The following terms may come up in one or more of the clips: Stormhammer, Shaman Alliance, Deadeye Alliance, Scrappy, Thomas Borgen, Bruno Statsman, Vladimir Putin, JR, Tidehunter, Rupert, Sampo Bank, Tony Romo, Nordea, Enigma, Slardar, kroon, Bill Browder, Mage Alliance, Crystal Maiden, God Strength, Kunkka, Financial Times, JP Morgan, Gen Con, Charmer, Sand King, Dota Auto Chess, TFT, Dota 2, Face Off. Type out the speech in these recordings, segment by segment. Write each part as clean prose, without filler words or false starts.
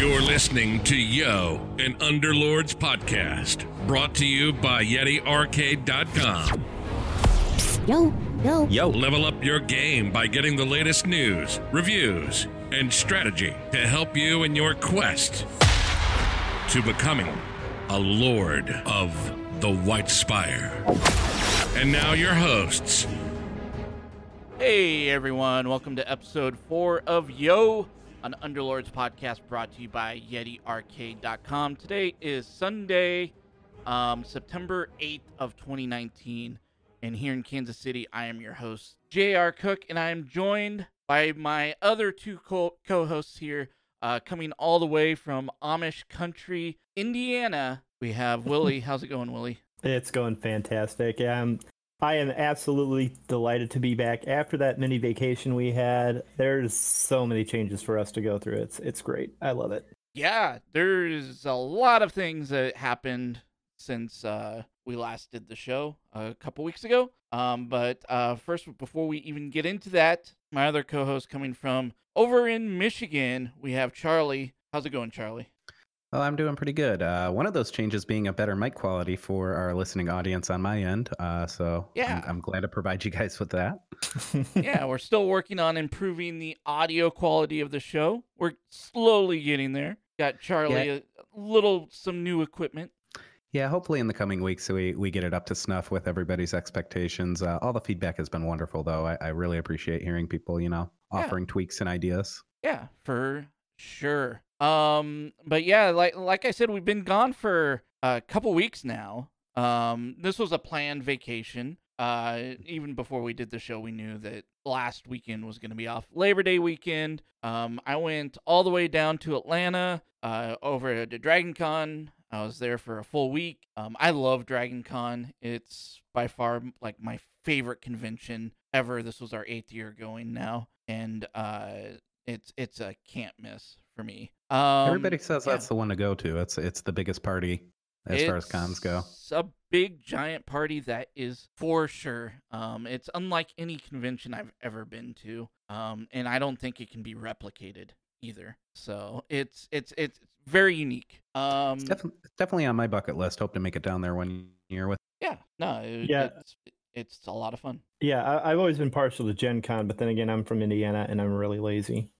You're listening to Yo, an Underlords podcast, brought to you by YetiArcade.com. Yo, yo, yo. Level up your game by getting the latest news, reviews, and strategy to help you in your quest to becoming a Lord of the White Spire. And now your hosts. Hey everyone, welcome to episode 4 of Yo, an Underlords podcast brought to you by YetiArcade.com. Today is Sunday, September 8th of 2019, and here in Kansas City, I am your host, J.R. Cook, and I am joined by my other two co-hosts here, coming all the way from Amish country, Indiana. We have Willie. How's it going, Willie? It's going fantastic. I am absolutely delighted to be back after that mini vacation we had. There's so many changes for us to go through. It's great. I love it. Yeah, there's a lot of things that happened since we last did the show a couple weeks ago. But first, before we even get into that, my other co-host coming from over in Michigan, we have Charlie. How's it going, Charlie? Well, I'm doing pretty good. One of those changes being a better mic quality for our listening audience on my end. So yeah. I'm glad to provide you guys with that. Yeah, we're still working on improving the audio quality of the show. We're slowly getting there. Got Charlie some new equipment. Yeah, hopefully in the coming weeks we get it up to snuff with everybody's expectations. All the feedback has been wonderful, though. I really appreciate hearing people, offering tweaks and ideas. Yeah, for sure. But yeah, like I said, we've been gone for a couple weeks now. This was a planned vacation. Even before we did the show, we knew that last weekend was going to be off Labor Day weekend. I went all the way down to Atlanta, over to Dragon Con. I was there for a full week. I love Dragon Con. It's by far like my favorite convention ever. This was our 8th year going now. And, it's a can't miss for me. Everybody says that's the one to go to. It's the biggest party as far as cons go. It's a big giant party, that is for sure. It's unlike any convention I've ever been to. And I don't think it can be replicated either. So it's very unique. It's definitely on my bucket list. Hope to make it down there one year with. Yeah. No. It's a lot of fun. Yeah, I've always been partial to Gen Con, but then again, I'm from Indiana and I'm really lazy.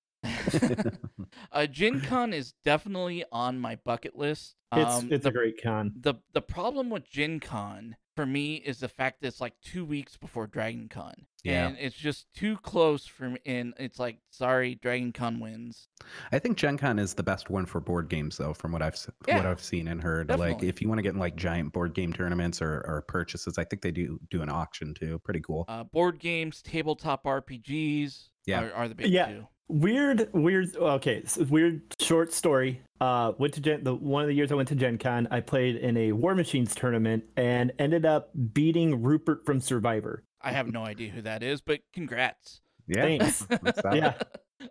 Gen Con is definitely on my bucket list. It's a great con. The problem with Gen Con for me is the fact that it's like 2 weeks before Dragon Con. Yeah. And it's just too close for me, and it's like, sorry, Dragon Con wins. I think Gen Con is the best one for board games, though, from what I've seen and heard. Definitely. Like, if you want to get in like giant board game tournaments or purchases, I think they do an auction too. Pretty cool. Board games, tabletop RPGs are the big two. Weird. Okay, so weird short story. Went to one of the years I went to Gen Con, I played in a War Machines tournament and ended up beating Rupert from Survivor. I have no idea who that is, but congrats. Yeah. Thanks. Yeah.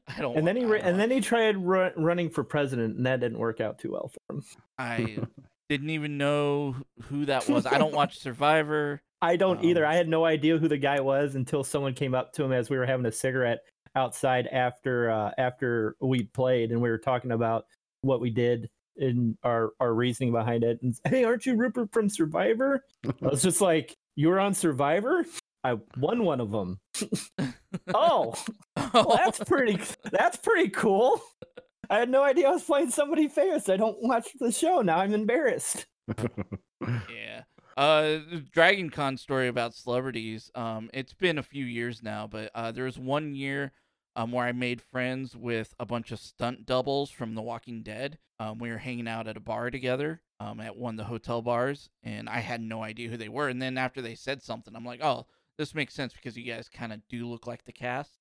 I don't. And then he tried running for president, and that didn't work out too well for him. I didn't even know who that was. I don't watch Survivor. I don't either. I had no idea who the guy was until someone came up to him as we were having a cigarette outside after we played, and we were talking about what we did and our reasoning behind it. And hey, aren't you Rupert from Survivor? I was just like, you were on Survivor? I won one of them. Well, that's pretty cool. I had no idea I was playing somebody famous. I don't watch the show. Now I'm embarrassed. Yeah. Dragon Con story about celebrities. It's been a few years now, but there was one year where I made friends with a bunch of stunt doubles from The Walking Dead. We were hanging out at a bar together at one of the hotel bars, and I had no idea who they were. And then after they said something, I'm like, oh, this makes sense because you guys kind of do look like the cast.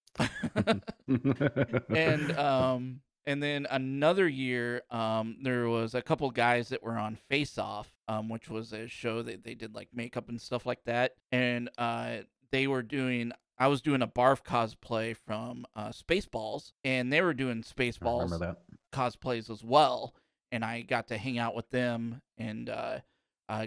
And then another year, there was a couple guys that were on Face Off, which was a show that they did like makeup and stuff like that. And I was doing a barf cosplay from Spaceballs, and they were doing Spaceballs cosplays as well. And I got to hang out with them, and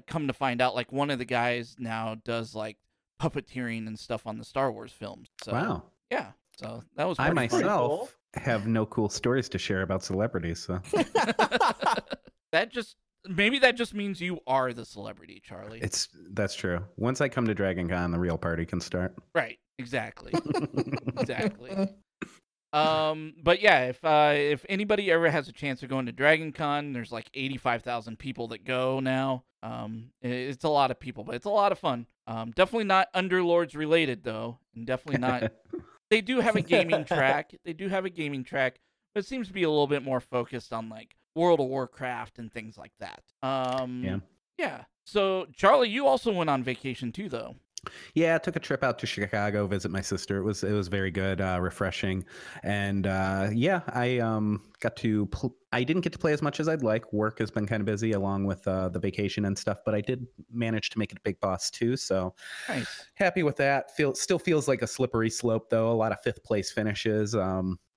come to find out, like one of the guys now does like puppeteering and stuff on the Star Wars films. So, wow. Yeah. So that was pretty cool. have no cool stories to share about celebrities, so. Maybe that just means you are the celebrity, Charlie. That's true. Once I come to Dragon Con, the real party can start. Right. Exactly. Exactly. But yeah, if anybody ever has a chance of going to Dragon Con, there's like 85,000 people that go now. It's a lot of people, but it's a lot of fun. Definitely not Underlords related though, and definitely not. They do have a gaming track. But it seems to be a little bit more focused on like World of Warcraft and things like that. Yeah. So Charlie, you also went on vacation too, though. Yeah, I took a trip out to Chicago, visit my sister. It was very good, refreshing, and I got to. I didn't get to play as much as I'd like. Work has been kind of busy along with the vacation and stuff, but I did manage to make it a big boss too. So nice. Happy with that. Still feels like a slippery slope though. A lot of fifth place finishes.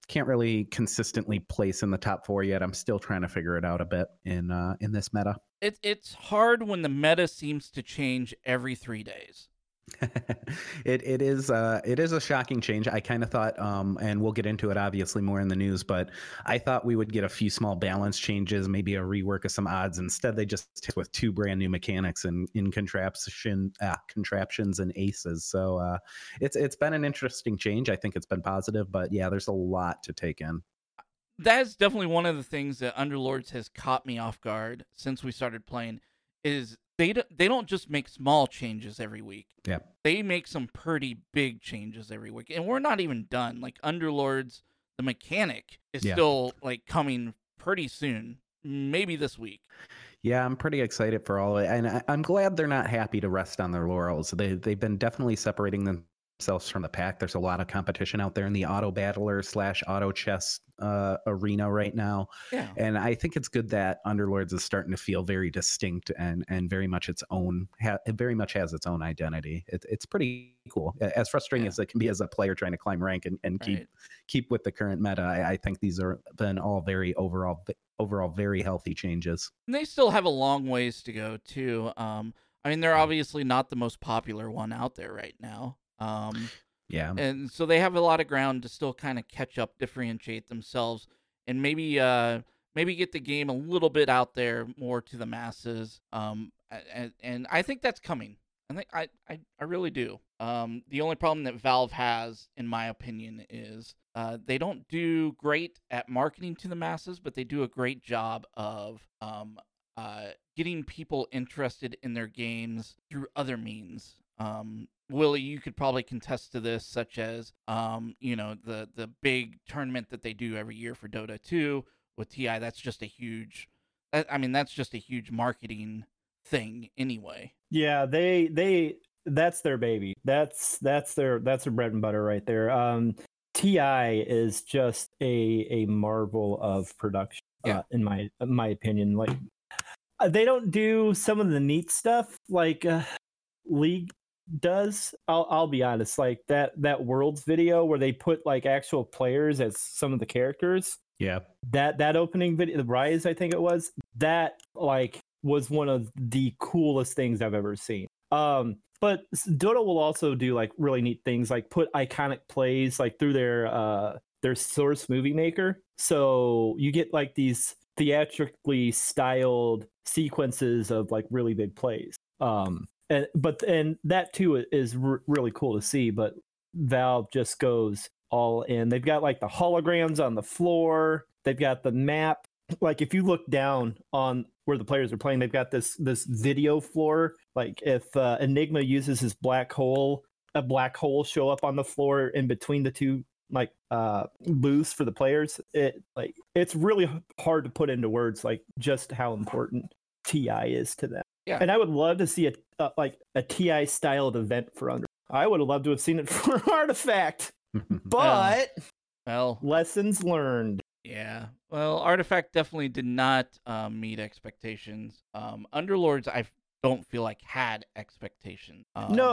Can't really consistently place in the top four yet. I'm still trying to figure it out a bit in this meta. It's hard when the meta seems to change every 3 days. It is a shocking change. I kind of thought, and we'll get into it obviously more in the news, but I thought we would get a few small balance changes, maybe a rework of some odds. Instead, they just hit with two brand new mechanics and in contraptions and aces. So it's been an interesting change. I think it's been positive, but yeah, there's a lot to take in. That is definitely one of the things that Underlords has caught me off guard since we started playing is. They don't just make small changes every week. Yeah. They make some pretty big changes every week. And we're not even done. Like Underlords, the mechanic is still like coming pretty soon. Maybe this week. Yeah, I'm pretty excited for all of it. And I'm glad they're not happy to rest on their laurels. They've been definitely separating themselves from the pack. There's a lot of competition out there in the auto battler / auto chess arena right now. Yeah. And I think it's good that Underlords is starting to feel very distinct and very much its own, very much has its own identity. It's pretty cool. As frustrating as it can be as a player trying to climb rank and right. keep with the current meta, I think these are been all very overall very healthy changes. And they still have a long ways to go too. I mean, they're obviously not the most popular one out there right now. And so they have a lot of ground to still kind of catch up, differentiate themselves, and maybe get the game a little bit out there more to the masses. And I think that's coming. I think I really do. The only problem that Valve has, in my opinion, is they don't do great at marketing to the masses, but they do a great job of getting people interested in their games through other means. Willie, you could probably contest to this, such as the big tournament that they do every year for Dota 2 with TI. That's just a huge. I mean, that's just a huge marketing thing, anyway. Yeah, they that's their baby. That's their bread and butter right there. TI is just a marvel of production, in my opinion. Like they don't do some of the neat stuff like League. Does I'll be honest, like that Worlds video where they put like actual players as some of the characters, that opening video, the Rise, I think it was, that like was one of the coolest things I've ever seen. But Dota will also do like really neat things, like put iconic plays like through their Source movie maker, so you get like these theatrically styled sequences of like really big plays. And that too is really cool to see, but Valve just goes all in. They've got like the holograms on the floor. They've got the map. Like if you look down on where the players are playing, they've got this video floor. Like if Enigma uses his black hole, a black hole show up on the floor in between the two like booths for the players. It's really hard to put into words like just how important TI is to them. Yeah. And I would love to see a TI styled event for Under. I would have loved to have seen it for Artifact, but lessons learned. Yeah. Well, Artifact definitely did not meet expectations. Underlords, I don't feel like had expectations. No,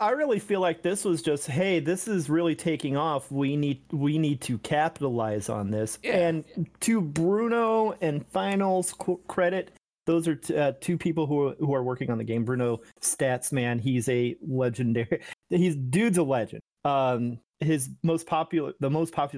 I really feel like this was just, hey, this is really taking off. We need to capitalize on this. Yeah. And to Bruno and Final's credit. Those are two people who are working on the game. Bruno Statsman, he's a legend. The most popular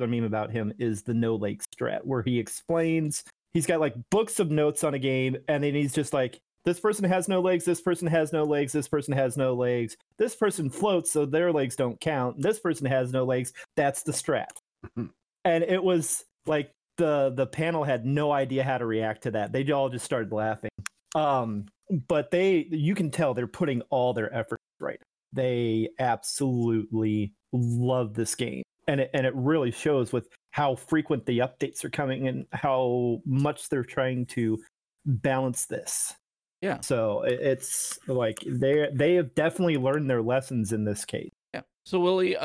meme about him is the no lake strat, where he explains, he's got like books of notes on a game, and then he's just like, this person has no legs, this person has no legs, this person has no legs, this person floats so their legs don't count, this person has no legs, that's the strat. And it was like the panel had no idea how to react to that. They all just started laughing. But you can tell they're putting all their effort right. They absolutely love this game. And it really shows with how frequent the updates are coming and how much they're trying to balance this. Yeah. So it's like they have definitely learned their lessons in this case. Yeah. So Willie,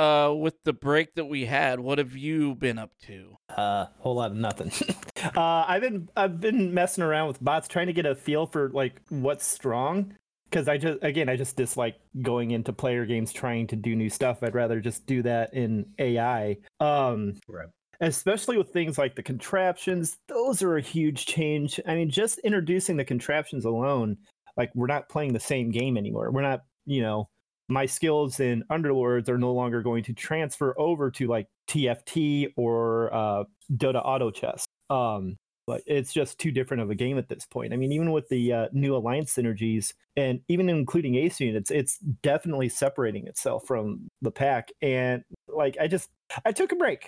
with the break that we had, what have you been up to? Whole lot of nothing. I've been messing around with bots, trying to get a feel for like what's strong. Because I just dislike going into player games trying to do new stuff. I'd rather just do that in AI. Right. Especially with things like the contraptions, those are a huge change. I mean, just introducing the contraptions alone, like we're not playing the same game anymore. We're not, my skills in Underlords are no longer going to transfer over to like TFT or Dota Auto Chess. But it's just too different of a game at this point. I mean, even with the new alliance synergies and even including ace units, it's definitely separating itself from the pack. And like, I took a break.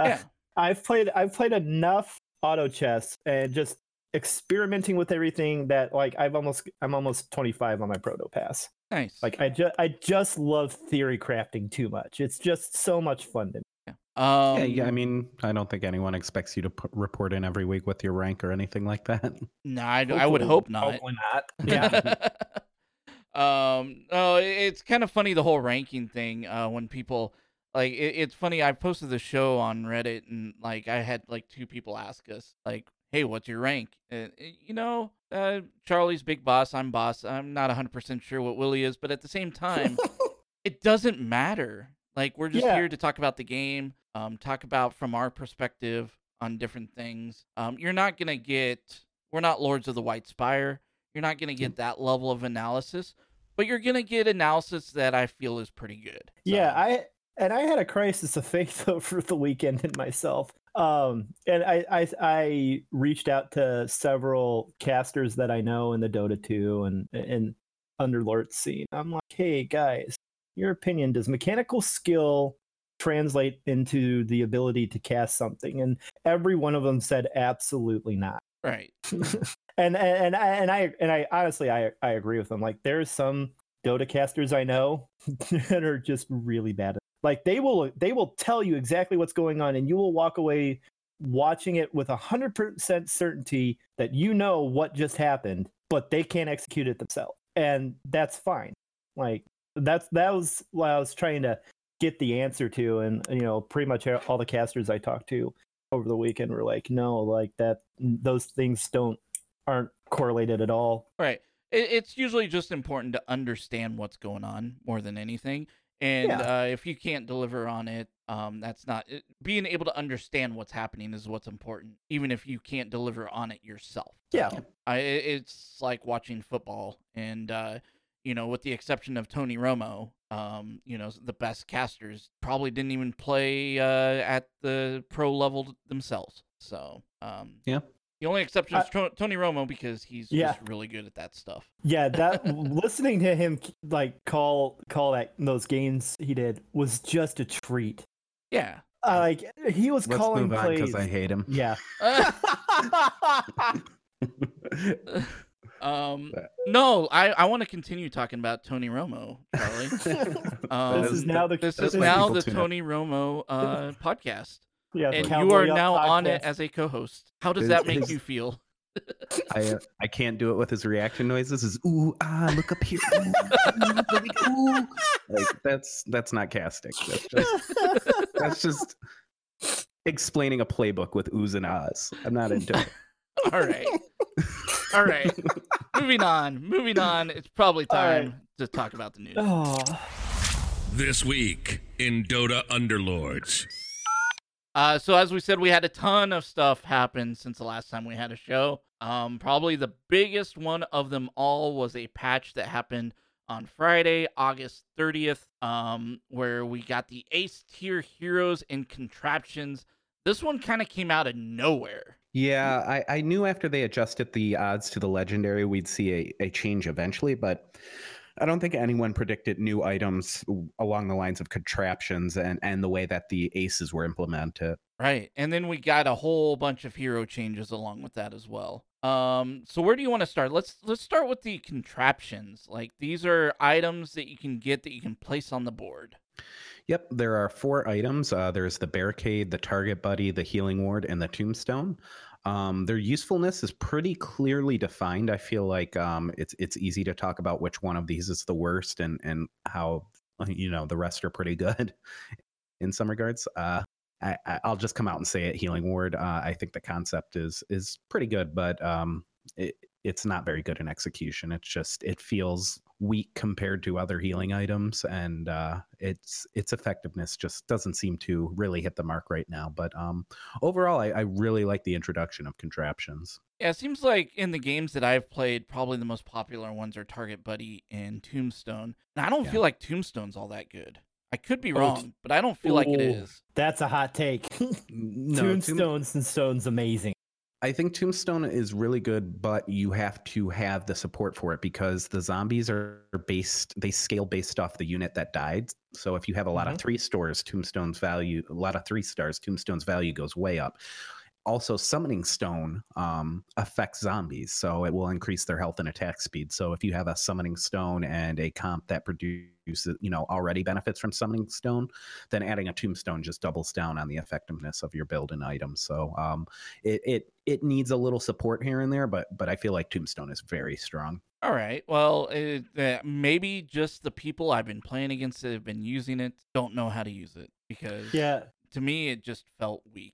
Yeah. I've played enough auto chess and just experimenting with everything that like I'm almost 25 on my Proto Pass. Nice. Like I just love theory crafting too much. It's just so much fun to me. I mean, I don't think anyone expects you to report in every week with your rank or anything like that. No, I would hope not. Hopefully not. Yeah. It's kind of funny, the whole ranking thing, when people, like, it's funny, I posted the show on Reddit, and, like, I had, like, two people ask us, like, hey, what's your rank? And, Charlie's big boss. I'm not 100% sure what Willie is, but at the same time, it doesn't matter. Like, we're just here to talk about the game, talk about from our perspective on different things. We're not Lords of the White Spire. You're not going to get that level of analysis, but you're going to get analysis that I feel is pretty good. So. Yeah, I had a crisis of faith over the weekend in myself. And I reached out to several casters that I know in the Dota 2 and Underlord scene. I'm like, hey, guys. Your opinion, does mechanical skill translate into the ability to cast something? And every one of them said absolutely not. Right. And I honestly I agree with them. Like, there's some Dota casters I know that are just really bad at, like, they will tell you exactly what's going on, and you will walk away watching it with 100% certainty that you know what just happened, but they can't execute it themselves. And that's fine. Like, that was what I was trying to get the answer to, and pretty much all the casters I talked to over the weekend were like, no, like that, those things aren't correlated at all. Right. It's usually just important to understand what's going on more than anything, and if you can't deliver on it, that's not it, being able to understand what's happening is what's important, even if you can't deliver on it yourself. Yeah. It's like watching football, and with the exception of Tony Romo, the best casters probably didn't even play at the pro level themselves. So, the only exception is Tony Romo, because he's just really good at that stuff. Yeah, that listening to him like call those games he did was just a treat. Yeah. Like, he was calling plays. Let's move on, because I hate him. Yeah. I want to continue talking about Tony Romo, Charlie. This is now the Tony Romo podcast. Yeah, and you are now on it as a co-host. How does that make you feel? I can't do it with his reaction noises. Is ooh ah, look up here. Ooh, ooh. Like, that's not casting. That's just explaining a playbook with oohs and ahs. I'm not into it. All right. Moving on. It's probably time to talk about the news. Oh. This week in Dota Underlords. So as we said, we had a ton of stuff happen since the last time we had a show. Probably the biggest one of them all was a patch that happened on Friday, August 30th, where we got the Ace Tier Heroes and Contraptions. This one kind of came out of nowhere. Yeah, I knew after they adjusted the odds to the Legendary, we'd see a change eventually, but I don't think anyone predicted new items along the lines of contraptions and the way that the aces were implemented. Right. And then we got a whole bunch of hero changes along with that as well. So where do you want to start? Let's start with the contraptions. Like, these are items that you can get that you can place on the board. Yep, there are four items. There's the Barricade, the Target Buddy, the Healing Ward, and the Tombstone. Their usefulness is pretty clearly defined. I feel like it's easy to talk about which one of these is the worst and how, you know, the rest are pretty good in some regards. I'll just come out and say it, Healing Ward. I think the concept is pretty good, but it's not very good in execution. It's just, it feels weak compared to other healing items, and its effectiveness just doesn't seem to really hit the mark right now. But overall, I really like the introduction of contraptions. Yeah, it seems like in the games that I've played, probably the most popular ones are Target Buddy and Tombstone. And I don't feel like Tombstone's all that good. I could be wrong, but I don't feel like it is. That's a hot take. No, Tombstone's amazing. I think Tombstone is really good, but you have to have the support for it because the zombies are based off the unit that died. So if you have a lot of three stars, Tombstone's value goes way up. Also, Summoning Stone affects zombies, so it will increase their health and attack speed. So if you have a Summoning Stone and a comp that produces, you know, already benefits from Summoning Stone, then adding a Tombstone just doubles down on the effectiveness of your build and item. So it needs a little support here and there, but I feel like Tombstone is very strong. All right. Well, maybe just the people I've been playing against that have been using it don't know how to use it, because to me it just felt weak.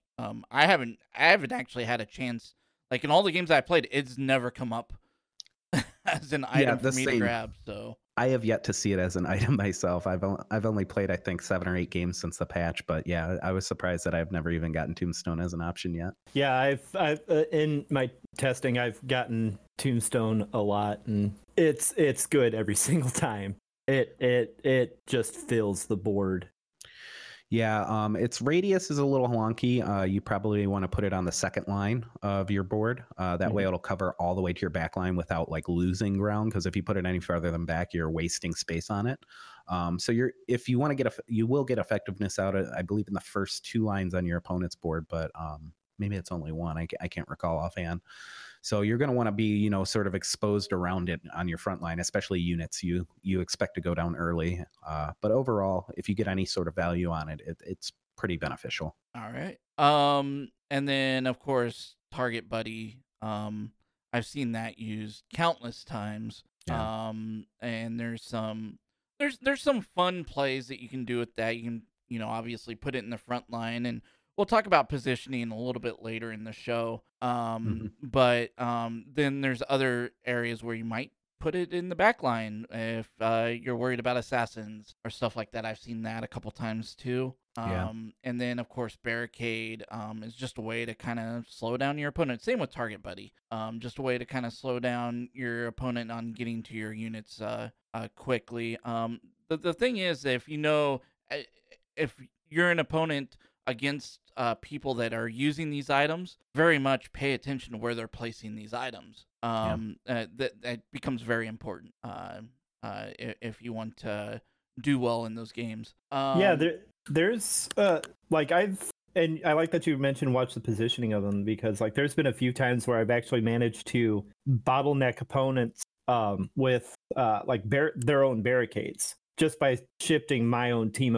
I haven't actually had a chance. Like, in all the games I played, it's never come up as an item for me to grab. So I have yet to see it as an item myself. I've only played, I think, 7 or 8 games since the patch, but yeah, I was surprised that I've never even gotten Tombstone as an option yet. Yeah, I've in my testing, I've gotten Tombstone a lot, and it's good every single time. It just fills the board. Yeah, its radius is a little wonky. You probably want to put it on the second line of your board. That way it'll cover all the way to your back line without like losing ground, because if you put it any further than back, you're wasting space on it. So if you want to get you will get effectiveness out of, I believe, in the first 2 lines on your opponent's board, but maybe it's only one. I can't recall offhand. So you're going to want to be, you know, sort of exposed around it on your front line, especially units you expect to go down early. But overall, if you get any sort of value on it, it's pretty beneficial. All right. And then, of course, Target Buddy. I've seen that used countless times. Yeah. And there's some fun plays that you can do with that. You can, you know, obviously put it in the front line, and we'll talk about positioning a little bit later in the show, but then there's other areas where you might put it in the back line if you're worried about assassins or stuff like that. I've seen that a couple times too. And then, of course, Barricade is just a way to kind of slow down your opponent. Same with Target Buddy, just a way to kind of slow down your opponent on getting to your units quickly. The thing is, if you're an opponent against people that are using these items, very much pay attention to where they're placing these items. That becomes very important if you want to do well in those games. And I like that you mentioned watch the positioning of them, because like there's been a few times where I've actually managed to bottleneck opponents with like their own barricades just by shifting my own team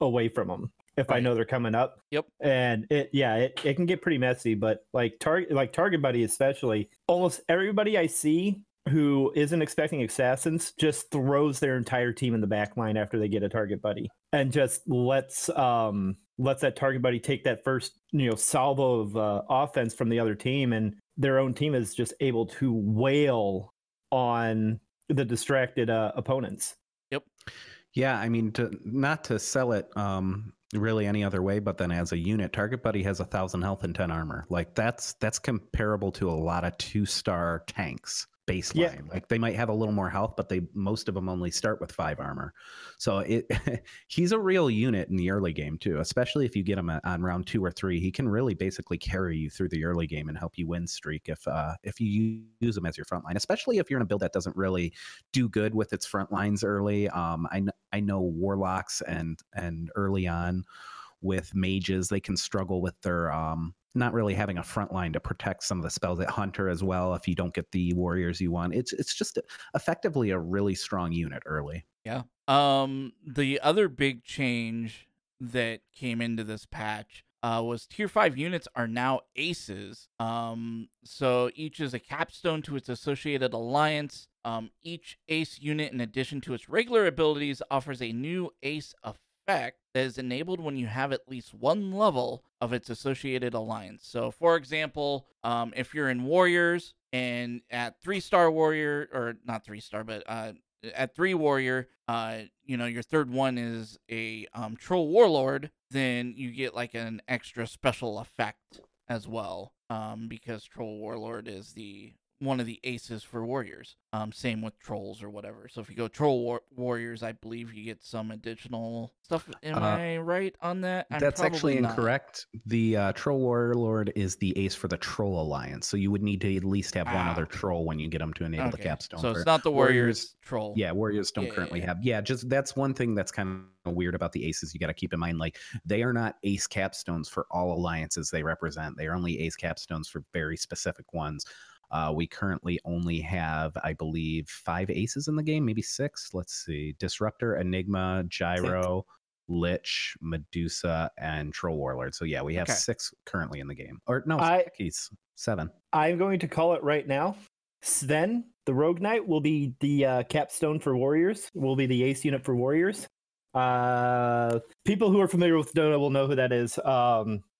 away from them. If I know they're coming up. Yep. And it can get pretty messy, but like Target Buddy especially, almost everybody I see who isn't expecting assassins just throws their entire team in the back line after they get a Target Buddy and just lets that Target Buddy take that first, you know, salvo of offense from the other team, and their own team is just able to wail on the distracted opponents. Yep. Yeah, I mean, not to sell it really any other way, but then as a unit, Target Buddy has 1,000 health and 10 armor. Like that's comparable to a lot of 2-star tanks baseline. Yeah. Like they might have a little more health, but they most of them only start with 5 armor. So he's a real unit in the early game too, especially if you get him on round 2 or 3. He can really basically carry you through the early game and help you win streak if you use him as your front line, especially if you're in a build that doesn't really do good with its front lines early. I know warlocks and early on with mages, they can struggle with their not really having a front line to protect some of the spells at Hunter as well. If you don't get the warriors you want, it's just effectively a really strong unit early. Yeah. The other big change that came into this patch was tier 5 units are now aces. So each is a capstone to its associated alliance. Each ace unit, in addition to its regular abilities, offers a new ace effect that is enabled when you have at least one level of its associated alliance. So for example, if you're in warriors and at 3-star warrior, or not 3-star, but at 3 warrior, your third one is a troll warlord, then you get like an extra special effect as well, because troll warlord is the one of the aces for warriors. Same with trolls or whatever. So if you go troll warriors, I believe you get some additional stuff. Am I right on that? That's actually incorrect. Not. The troll warlord is the ace for the troll alliance. So you would need to at least have one other troll when you get them to enable the capstone. So it's not the warriors troll. Yeah, warriors don't currently have. Yeah, just that's one thing that's kind of weird about the aces. You got to keep in mind, like, they are not ace capstones for all alliances they represent. They are only ace capstones for very specific ones. We currently only have, I believe, 5 aces in the game, maybe 6. Let's see. Disruptor, Enigma, Gyro, Lich, Medusa, and Troll Warlord. So yeah, we have 6 currently in the game. Or no, Techies, 7. I'm going to call it right now. Sven, the Rogue Knight, will be the capstone for warriors, will be the ace unit for warriors. People who are familiar with Dota will know who that is.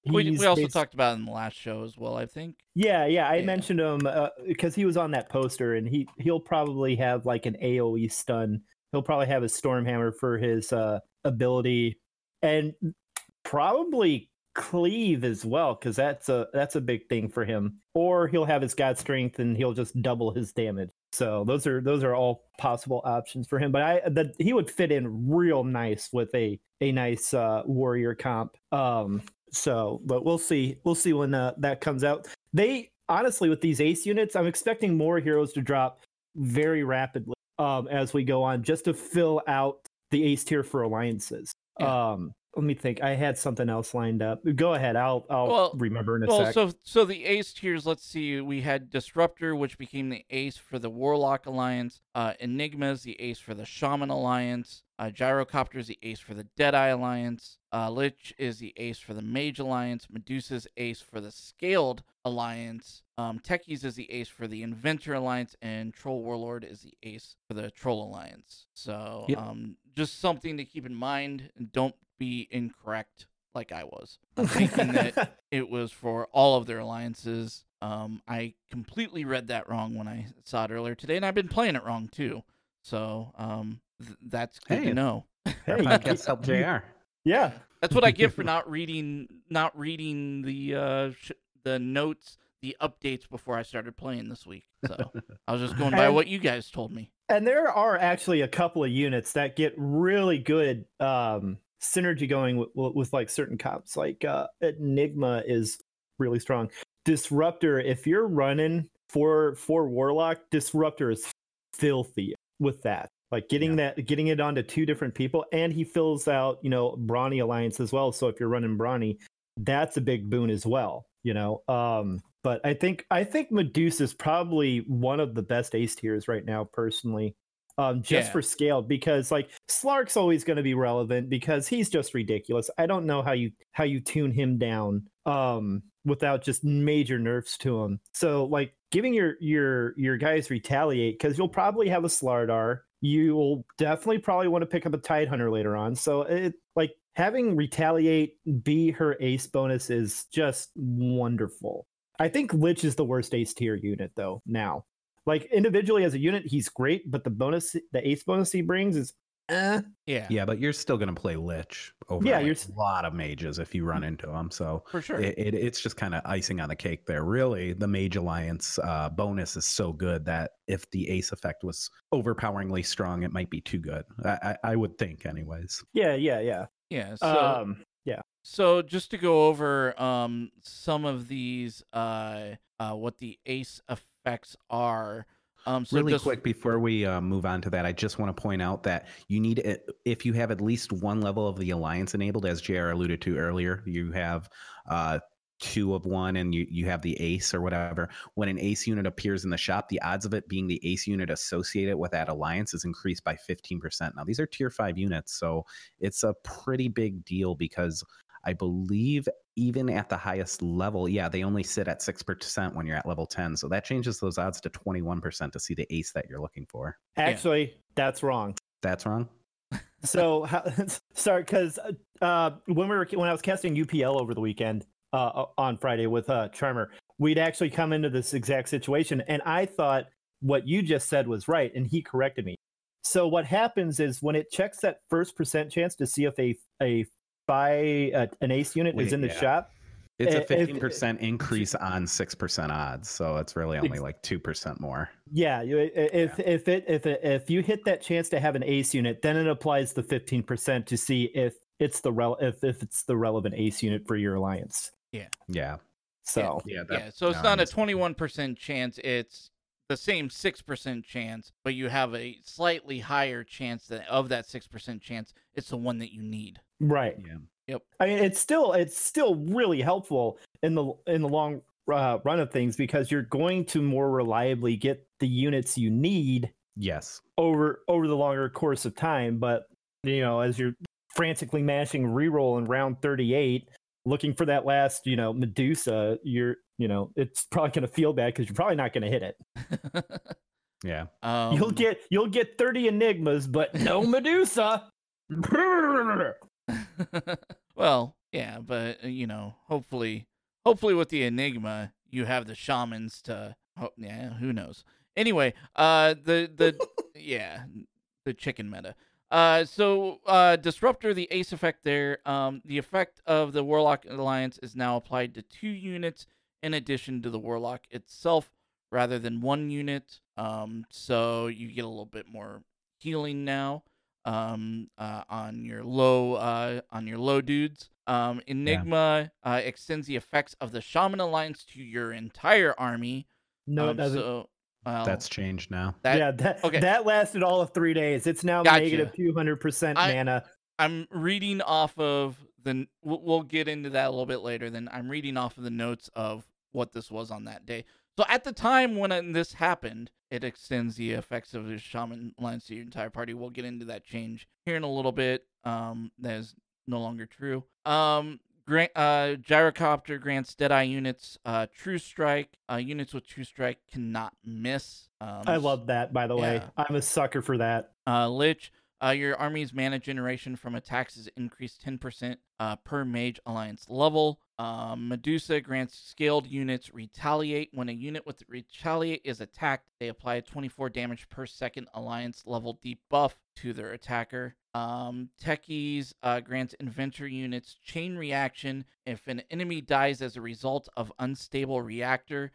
We also talked about it in the last show as well, I think. I mentioned him because he was on that poster, and he'll probably have like an AoE stun. He'll probably have his Stormhammer for his ability, and probably Cleave as well, because that's a big thing for him. Or he'll have his God Strength, and he'll just double his damage. So those are all possible options for him. But he would fit in real nice with a nice warrior comp. So, but we'll see when that comes out. They honestly, with these ace units, I'm expecting more heroes to drop very rapidly as we go on, just to fill out the ace tier for alliances. Yeah. Let me think. I had something else lined up. Go ahead. I'll remember in a sec. So the ace tiers, let's see. We had Disruptor, which became the ace for the Warlock Alliance. Enigma's the ace for the Shaman Alliance. Gyrocopter's the ace for the Deadeye Alliance. Lich is the ace for the Mage Alliance. Medusa's ace for the Scaled Alliance. Techies is the ace for the Inventor Alliance, and Troll Warlord is the ace for the Troll Alliance. So just something to keep in mind. Don't be incorrect like I was. I'm thinking that it was for all of their alliances. I completely read that wrong when I saw it earlier today, and I've been playing it wrong too. So that's good to know. Hey, I guess help JR. Yeah. That's what I get for not reading the notes, the updates before I started playing this week. So I was just going by what you guys told me. And there are actually a couple of units that get really good synergy going with like certain comps. Like Enigma is really strong. Disruptor, if you're running for Warlock, Disruptor is filthy with that. Like getting it onto 2 different people, and he fills out, Brawny Alliance as well. So if you're running Brawny, that's a big boon as well, But I think Medusa is probably one of the best ace tiers right now, personally. For scale, because like Slark's always going to be relevant because he's just ridiculous. I don't know how you tune him down without just major nerfs to him. So like giving your guys retaliate, because you'll probably have a Slardar. You will definitely probably want to pick up a Tidehunter later on. So it like having retaliate be her ace bonus is just wonderful. I think Lich is the worst ace tier unit though now. Like individually as a unit, he's great, but the ace bonus he brings is Yeah, but you're still going to play Lich over a lot of mages if you run into them. So for sure, it's just kind of icing on the cake there. Really, the Mage Alliance bonus is so good that if the Ace effect was overpoweringly strong, it might be too good. I would think anyways. Yeah. So just to go over some of these, what the Ace effects are. So really quick before we move on to that, I just want to point out that you need, if you have at least one level of the Alliance enabled, as JR alluded to earlier, you have two of one and you have the Ace or whatever. When an Ace unit appears in the shop, the odds of it being the Ace unit associated with that Alliance is increased by 15%. Now, these are tier 5 units, so it's a pretty big deal because I believe even at the highest level, they only sit at 6% when you're at level 10. So that changes those odds to 21% to see the Ace that you're looking for. Actually, that's wrong. That's wrong? So, sorry, because when I was casting UPL over the weekend on Friday with Charmer, we'd actually come into this exact situation. And I thought what you just said was right, and he corrected me. So what happens is when it checks that first percent chance to see if an Ace unit is in the shop. It's a 15% increase on 6% odds, so it's really only like 2% more. If you hit that chance to have an Ace unit, then it applies the 15% to see if it's the if it's the relevant Ace unit for your Alliance. So it's not a 21% chance. It's the same 6% chance, but you have a slightly higher chance of that 6% chance. It's the one that you need. Right. Yeah. Yep. I mean, it's still really helpful in the long run of things because you're going to more reliably get the units you need. Yes. Over the longer course of time, but you know, as you're frantically mashing reroll in round 38, looking for that last, Medusa, it's probably going to feel bad because you're probably not going to hit it. You'll get 30 Enigmas, but no Medusa. Well, yeah, but hopefully with the Enigma you have the shamans to who knows. Anyway, the chicken meta. Disruptor, the Ace effect there, the effect of the Warlock Alliance is now applied to 2 units in addition to the Warlock itself rather than 1 unit. So you get a little bit more healing now. On your low dudes. Enigma extends the effects of the Shaman Alliance to your entire army. No, it doesn't. So, that's changed now. That lasted all of 3 days. It's now negative 200% mana. I'm reading off of we'll get into that a little bit later. Then I'm reading off of the notes of what this was on that day. So at the time when this happened, it extends the effects of the Shaman Alliance to your entire party. We'll get into that change here in a little bit. That is no longer true. Gyrocopter grants Deadeye units True Strike. Units with True Strike cannot miss. I love that, by the way. I'm a sucker for that. Lich, your army's mana generation from attacks is increased 10% per Mage Alliance level. Medusa grants scaled units Retaliate. When a unit with Retaliate is attacked, they apply 24 damage per second Alliance level debuff to their attacker. Techies grants Inventor units Chain Reaction. If an enemy dies as a result of Unstable Reactor,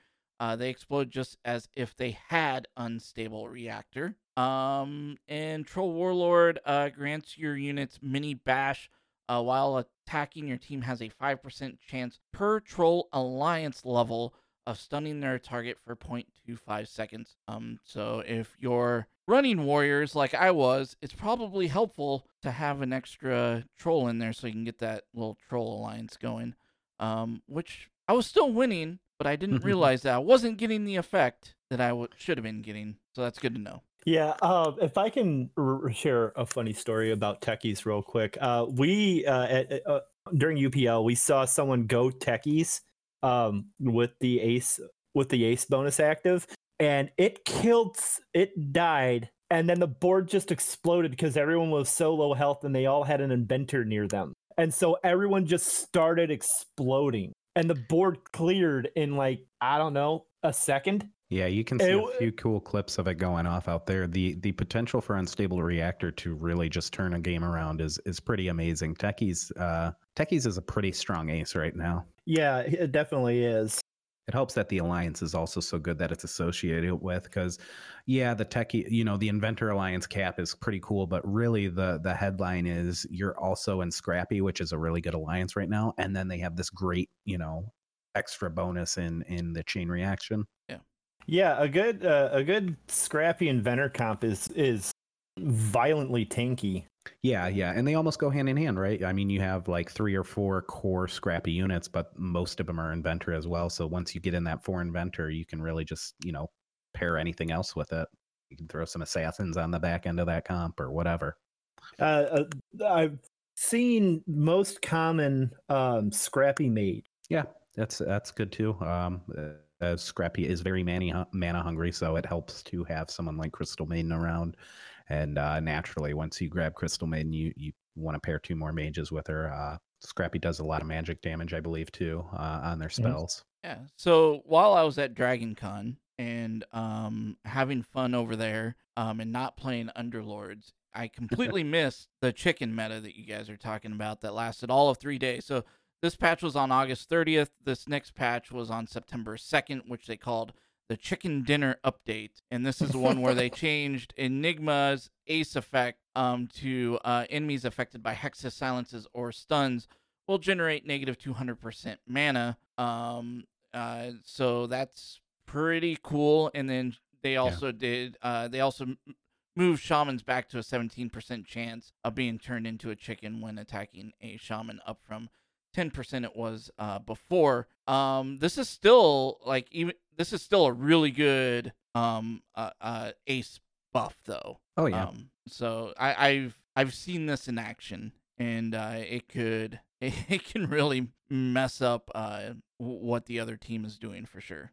they explode just as if they had Unstable Reactor. And Troll Warlord grants your units Mini Bash. While attacking, your team has a 5% chance per Troll Alliance level of stunning their target for 0.25 seconds. So if you're running warriors like I was, it's probably helpful to have an extra troll in there so you can get that little Troll Alliance going, which I was still winning, but I didn't realize that I wasn't getting the effect that I should have been getting. So that's good to know. Yeah, if I can share a funny story about Techies real quick. We, during UPL, we saw someone go Techies with the ace bonus active, and it died, and then the board just exploded because everyone was so low health and they all had an Inventor near them. And so everyone just started exploding, and the board cleared in, like, I don't know, a second. Yeah, you can see a few cool clips of it going off out there. The potential for Unstable Reactor to really just turn a game around is pretty amazing. Techies is a pretty strong ace right now. Yeah, it definitely is. It helps that the Alliance is also so good that it's associated with, because, yeah, the Techie, you know, the Inventor Alliance cap is pretty cool, but really the headline is you're also in Scrappy, which is a really good Alliance right now, and then they have this great, you know, extra bonus in the chain reaction. Yeah. Yeah, a good Scrappy Inventor comp is violently tanky. Yeah, and they almost go hand in hand, right? I mean, you have like 3 or 4 core Scrappy units, but most of them are Inventor as well. So once you get in that 4 Inventor, you can really just, you know, pair anything else with it. You can throw some Assassins on the back end of that comp or whatever. I've seen most common Scrappy Mage. Yeah, that's good too. Scrappy is very mana hungry, so it helps to have someone like Crystal Maiden around. And naturally, once you grab Crystal Maiden, you want to pair 2 more mages with her. Scrappy does a lot of magic damage, I believe, too, on their spells. Yeah. So while I was at Dragon Con and having fun over there and not playing Underlords, I completely missed the chicken meta that you guys are talking about that lasted all of 3 days. So this patch was on August 30th. This next patch was on September 2nd, which they called the Chicken Dinner Update. And this is the one where they changed Enigma's Ace Effect to enemies affected by hexes, silences, or stuns will generate negative 200% mana. So that's pretty cool. And then they also move shamans back to a 17% chance of being turned into a chicken when attacking a shaman, up from 10% it was before. This is still a really good ace buff though. Oh yeah. So I've seen this in action, and it can really mess up what the other team is doing for sure.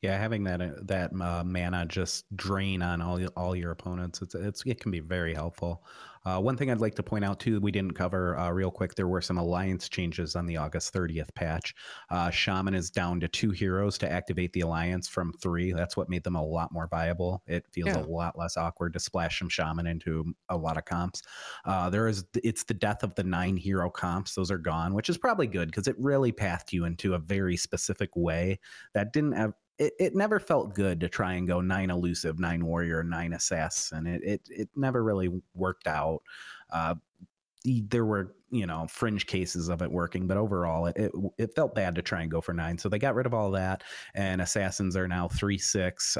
Yeah, having that mana just drain on all your opponents, it can be very helpful. One thing I'd like to point out too, we didn't cover real quick. There were some alliance changes on the August 30th patch. Shaman is down to 2 heroes to activate the alliance from 3. That's what made them a lot more viable. It feels a lot less awkward to splash some Shaman into a lot of comps. It's the death of the 9 hero comps. Those are gone, which is probably good because it really pathed you into a very specific way that didn't have. It never felt good to try and go 9 elusive, 9 warrior, 9 assassin. It never really worked out. There were, you know, fringe cases of it working, but overall it felt bad to try and go for 9. So they got rid of all that, and assassins are now 3/6.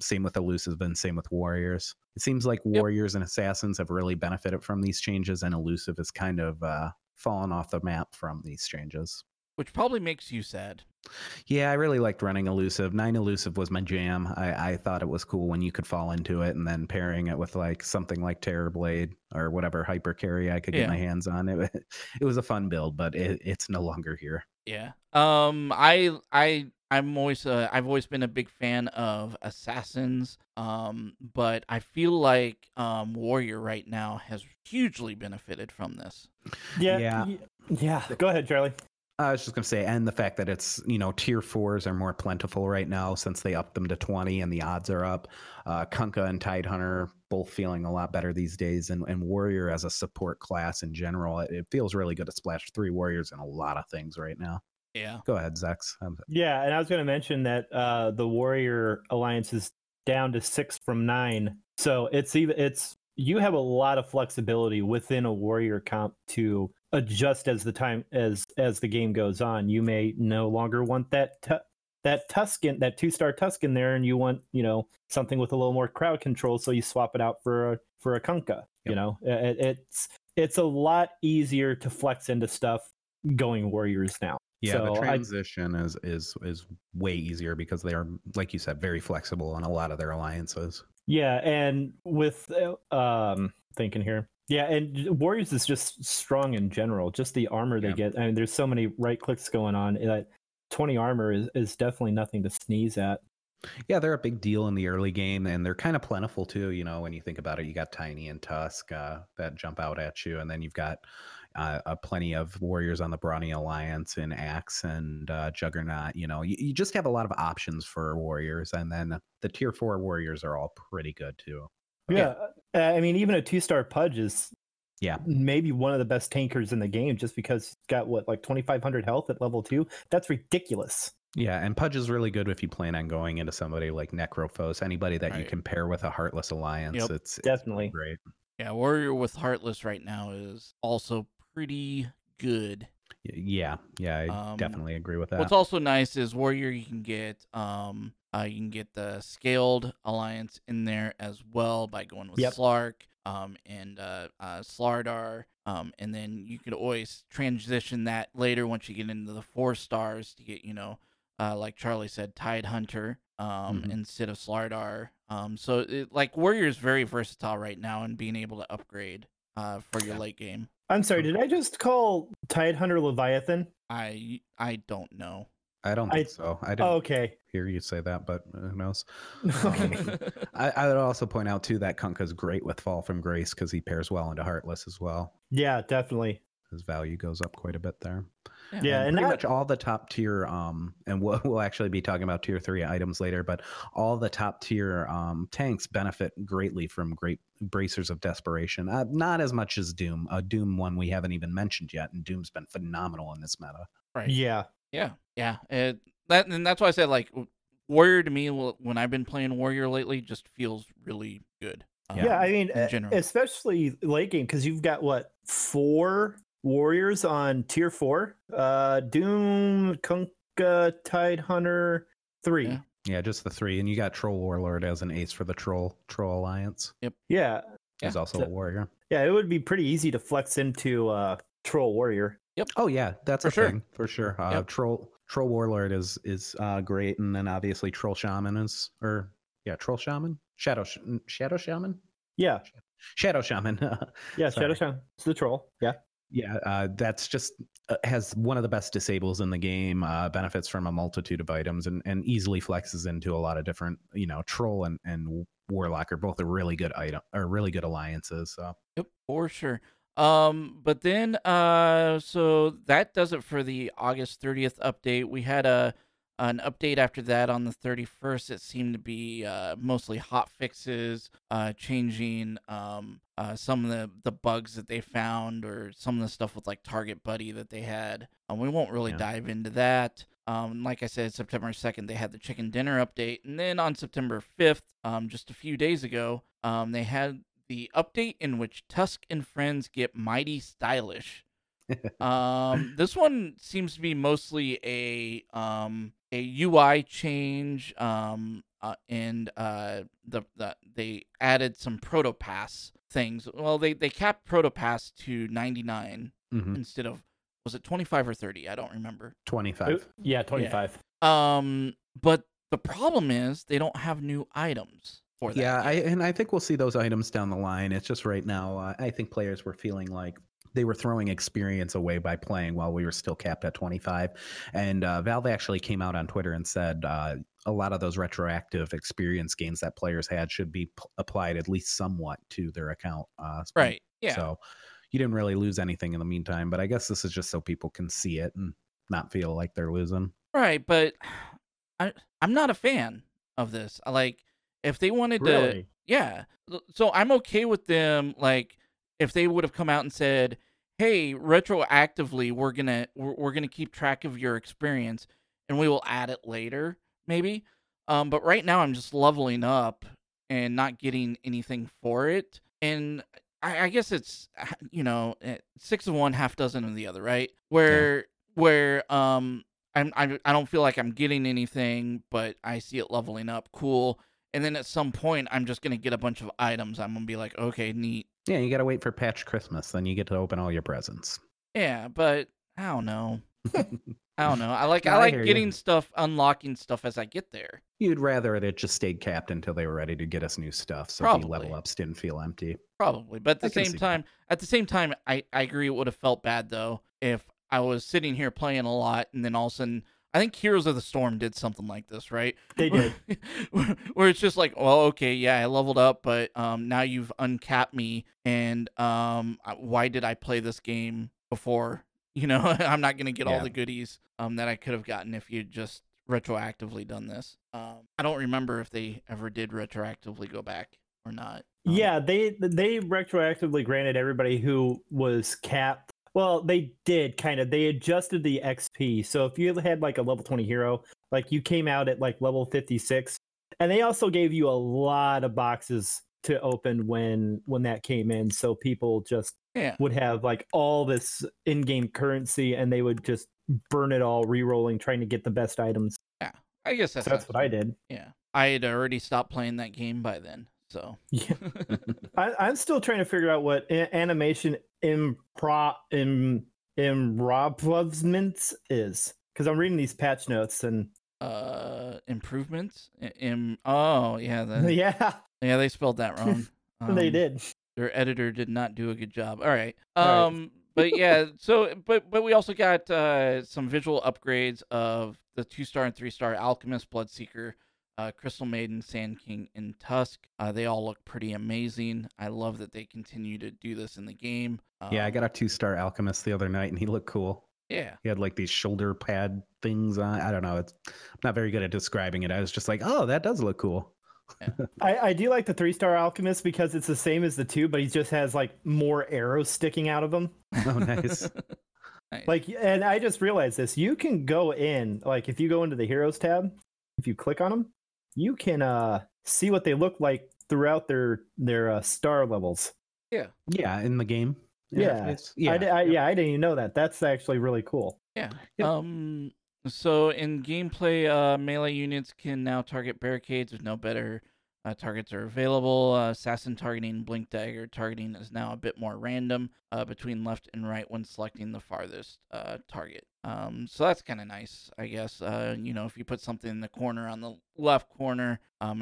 Same with elusive and same with warriors. It seems like warriors and assassins have really benefited from these changes, and elusive has kind of fallen off the map from these changes. Which probably makes you sad. Yeah, I really liked running elusive. 9 elusive was my jam. I thought it was cool when you could fall into it, and then pairing it with like something like Terror Blade or whatever hyper carry I could get my hands on. It was a fun build, but it's no longer here. Yeah. I've always been a big fan of assassins. But I feel like warrior right now has hugely benefited from this. Yeah. Go ahead, Charlie. I was just going to say, and the fact that it's, you know, tier 4s are more plentiful right now since they upped them to 20 and the odds are up. Kunkka and Tidehunter both feeling a lot better these days, and warrior as a support class in general. It feels really good to splash 3 warriors in a lot of things right now. Yeah. Go ahead, Zex. Yeah, and I was going to mention that the warrior alliance is down to 6 from 9. So you have a lot of flexibility within a warrior comp to adjust as the time as the game goes on. You may no longer want that 2-star Tuscan there, and you want, you know, something with a little more crowd control, so you swap it out for a Kunkka. You know, it's a lot easier to flex into stuff going warriors now. Yeah, so the transition is way easier because they are, like you said, very flexible on a lot of their alliances. Yeah, and with thinking here. Yeah, and warriors is just strong in general. Just the armor they get. I mean, there's so many right clicks going on. 20 armor is definitely nothing to sneeze at. Yeah, they're a big deal in the early game, and they're kind of plentiful too. You know, when you think about it, you got Tiny and Tusk that jump out at you, and then you've got plenty of warriors on the Brawny Alliance and Axe and Juggernaut. You know, you just have a lot of options for warriors, and then the tier 4 warriors are all pretty good too. Yeah, I mean, even a 2-star Pudge is maybe one of the best tankers in the game, just because he's got what, like 2,500 health at level 2? That's ridiculous. Yeah, and Pudge is really good if you plan on going into somebody like Necrophos, anybody that you can pair with a Heartless Alliance. Yep. It's definitely great. Yeah, warrior with Heartless right now is also pretty good. Yeah, I definitely agree with that. What's also nice is warrior, you can get the Scaled Alliance in there as well by going with Slark and Slardar. And then you could always transition that later once you get into the 4 stars to get, like Charlie said, Tidehunter instead of Slardar. So, warrior is very versatile right now and being able to upgrade for your late game. I'm sorry, did I just call Tidehunter Leviathan? I don't know. I don't think so. I didn't hear you say that, but who knows? I would also point out, too, that Kunkka's great with Fall from Grace because he pairs well into Heartless as well. Yeah, definitely. His value goes up quite a bit there. Yeah, and pretty much all the top tier, and we'll actually be talking about tier 3 items later, but all the top tier tanks benefit greatly from great Bracers of Desperation. Not as much as Doom. Doom one we haven't even mentioned yet, and Doom's been phenomenal in this meta. Right. Yeah. And that's why I said, warrior to me, when I've been playing warrior lately, just feels really good. I mean, especially late game, because you've got, 4 warriors on tier 4? Doom, Kunkka, Tidehunter, 3. Yeah, just the 3. And you got Troll Warlord as an ace for the Troll Alliance. Yep. Yeah. He's also a warrior. Yeah, it would be pretty easy to flex into Troll Warrior. Yep. Oh, yeah, that's a thing, for sure. Troll Warlord is great, and then obviously Shadow Shaman? Yeah. Shadow Shaman. Shadow Shaman. It's the troll. Yeah. Yeah, that's just has one of the best disables in the game, benefits from a multitude of items, and easily flexes into a lot of different, troll and warlock are both a really good item, or really good alliances. So. Yep, for sure. But then, so that does it for the August 30th update. We had an update after that on the 31st. It seemed to be mostly hot fixes, changing some of the bugs that they found, or some of the stuff with Target Buddy that they had. We won't really dive into that. Like I said, September 2nd, they had the chicken dinner update. And then on September 5th, just a few days ago, they had the update in which Tusk and friends get mighty stylish. This one seems to be mostly a UI change, and they added some Proto Pass things. Well, they capped Proto Pass to 99 instead of, was it 25 or 30? I don't remember. 25. Yeah, 25. Yeah. But the problem is they don't have new items. Yeah, and I think we'll see those items down the line. It's just right now, I think players were feeling like they were throwing experience away by playing while we were still capped at 25. And Valve actually came out on Twitter and said a lot of those retroactive experience gains that players had should be applied at least somewhat to their account. Right, yeah. So you didn't really lose anything in the meantime, but I guess this is just so people can see it and not feel like they're losing. Right, but I'm not a fan of this. If they wanted to, yeah. So I'm okay with them. If they would have come out and said, "Hey, retroactively, we're gonna keep track of your experience, and we will add it later, maybe." But right now, I'm just leveling up and not getting anything for it. And I guess it's 6 of one, half dozen of the other, right? Where I don't feel like I'm getting anything, but I see it leveling up. Cool. And then at some point, I'm just going to get a bunch of items. I'm going to be like, okay, neat. Yeah, you got to wait for Patch Christmas. Then you get to open all your presents. Yeah, but I don't know. I like getting stuff, unlocking stuff as I get there. You'd rather it just stayed capped until they were ready to get us new stuff. So the level ups didn't feel empty. Probably. But at the same time, I agree it would have felt bad, though, if I was sitting here playing a lot and then all of a sudden, I think Heroes of the Storm did something like this, right? They did. Where it's just like, well, okay, yeah, I leveled up, but now you've uncapped me, and why did I play this game before. You know, I'm not going to get all the goodies that I could have gotten if you just retroactively done this. I don't remember if they ever did retroactively go back or not. Yeah, they retroactively granted everybody who was capped. Well, they did kind of. They adjusted the XP. So if you had like a level 20 hero, like you came out at like level 56, and they also gave you a lot of boxes to open when that came in. So people just would have like all this in-game currency, and they would just burn it all, re-rolling, trying to get the best items. Yeah, I guess that's what I did. Yeah, I had already stopped playing that game by then. So yeah, I'm still trying to figure out what animation improvements is, because I'm reading these patch notes and improvements. Yeah, they spelled that wrong. They did. Their editor did not do a good job. All right. But yeah, so but we also got some visual upgrades of the 2-star and 3-star Alchemist, Bloodseeker, Crystal Maiden, Sand King, and Tusk. They all look pretty amazing. I love that they continue to do this in the game. Yeah, I got a 2-star Alchemist the other night, and he looked cool. Yeah. He had like these shoulder pad things on. I don't know. I'm not very good at describing it. I was just like, oh, that does look cool. Yeah. I do like the 3-star Alchemist because it's the same as the 2, but he just has like more arrows sticking out of him. Oh, nice. Nice. Like, and I just realized this. You can go in, like if you go into the Heroes tab, if you click on them, you can see what they look like throughout their star levels. Yeah. Yeah, in the game. Yeah. Yeah. I didn't even know that. That's actually really cool. Yeah. Yep. So in gameplay, melee units can now target barricades if no better targets are available. Assassin targeting, blink dagger targeting is now a bit more random between left and right when selecting the farthest target. So that's kind of nice, I guess. You know, if you put something in the corner on the left corner, in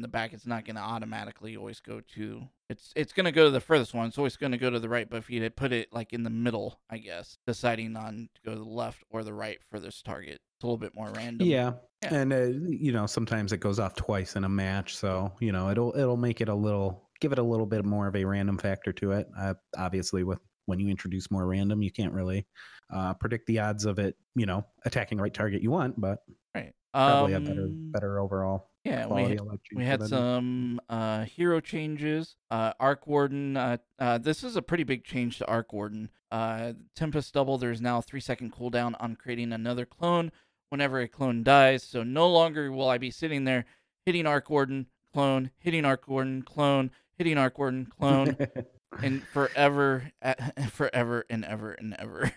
the back, it's not going to automatically always go to. It's going to go to the furthest one. It's always going to go to the right. But if you had put it like in the middle, I guess, deciding on to go to the left or the right for this target, it's a little bit more random. Yeah. And sometimes it goes off twice in a match, so it'll make it give it a little bit more of a random factor to it. Obviously, when you introduce more random, you can't really predict the odds of it. Attacking the right target you want, but right. Probably a better overall. Yeah, we had some hero changes. Arc Warden, this is a pretty big change to Arc Warden. Tempest Double, there's now a 3-second cooldown on creating another clone whenever a clone dies. So no longer will I be sitting there hitting Arc Warden, clone, hitting Arc Warden, clone, hitting Arc Warden, clone, and forever and ever and ever.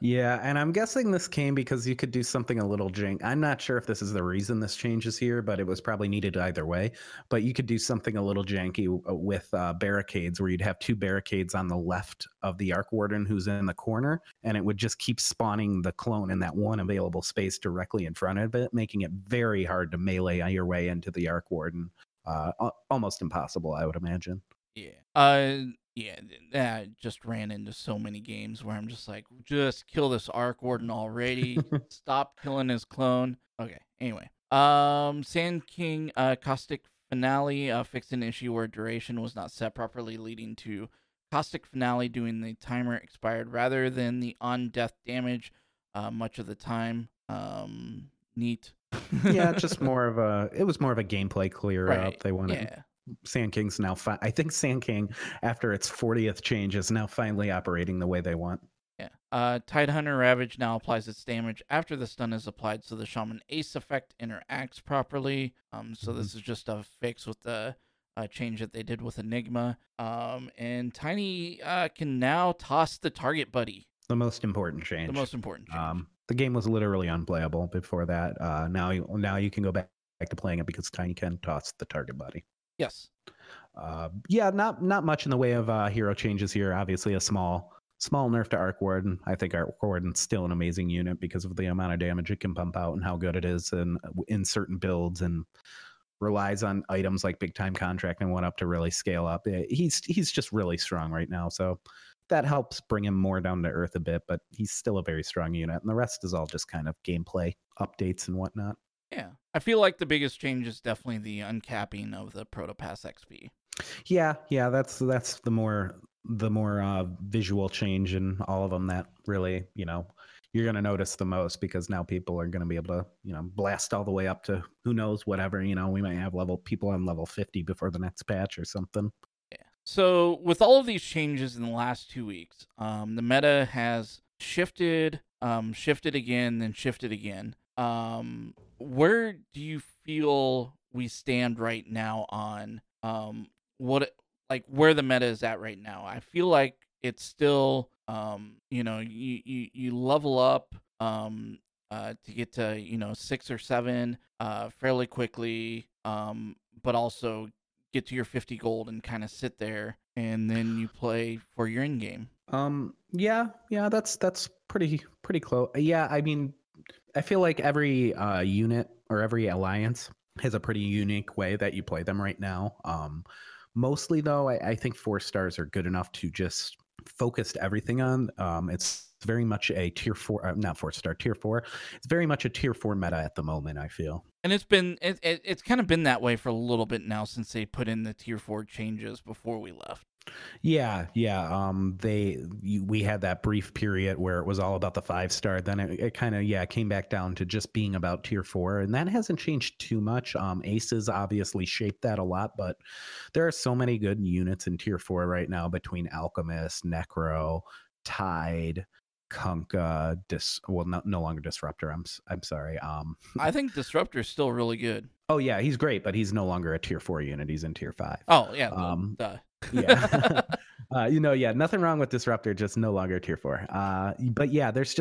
Yeah, and I'm guessing this came because you could do something a little jank. I'm not sure if this is the reason this change is here, but it was probably needed either way. But you could do something a little janky with barricades, where you'd have 2 barricades on the left of the Arc Warden who's in the corner, and it would just keep spawning the clone in that one available space directly in front of it, making it very hard to melee your way into the Arc Warden. Almost impossible, I would imagine. Yeah. Yeah, I just ran into so many games where I'm just like, just kill this Arc Warden already. Stop killing his clone. Okay, anyway. Sand King Caustic Finale fixed an issue where duration was not set properly, leading to Caustic Finale doing the timer expired rather than the on-death damage much of the time. Neat. Yeah, just it was more of a gameplay clear up. They wanted. Yeah. Sand King's now I think Sand King, after its 40th change, is now finally operating the way they want. Yeah. Tidehunter Ravage now applies its damage after the stun is applied, so the Shaman Ace effect interacts properly. So this is just a fix with the change that they did with Enigma. And Tiny can now toss the target buddy. The most important change. The game was literally unplayable before that. Now you can go back to playing it because Tiny can toss the target buddy. Yes. Not much in the way of hero changes here. Obviously, a small nerf to Arc Warden. I think Arc Warden's still an amazing unit because of the amount of damage it can pump out and how good it is in certain builds, and relies on items like Big Time Contract and 1-Up to really scale up. He's just really strong right now, so that helps bring him more down to earth a bit, but he's still a very strong unit, and the rest is all just kind of gameplay updates and whatnot. Yeah, I feel like the biggest change is definitely the uncapping of the Proto Pass XP. Yeah, that's the more the more visual change in all of them that really, you know, you're going to notice the most, because now people are going to be able to, you know, blast all the way up to who knows, whatever, you know, we might have people on level 50 before the next patch or something. Yeah. So with all of these changes in the last 2 weeks, the meta has shifted, shifted again, then shifted again. Where do you feel we stand right now on where the meta is at right now? I feel like it's still, you know, you level up to get to, you know, 6 or 7 fairly quickly, but also get to your 50 gold and kind of sit there, and then you play for your end game. Yeah, that's pretty close. Yeah, I mean, I feel like every unit or every alliance has a pretty unique way that you play them right now. Mostly, though, I think 4 stars are good enough to just focus everything on. It's very much a tier four. It's very much a tier 4 meta at the moment, I feel. And it's kind of been that way for a little bit now since they put in the tier 4 changes before we left. Yeah. We had that brief period where it was all about the 5-star. Then it kind of, came back down to just being about tier 4, and that hasn't changed too much. Aces obviously shaped that a lot, but there are so many good units in tier 4 right now between Alchemist, Necro, Tide, Kunkka, no longer Disruptor. I'm sorry. I think Disruptor is still really good. Oh yeah, he's great, but he's no longer a tier 4 unit. He's in tier 5. Oh yeah. Yeah. Nothing wrong with Disruptor, just no longer tier 4. But yeah, there's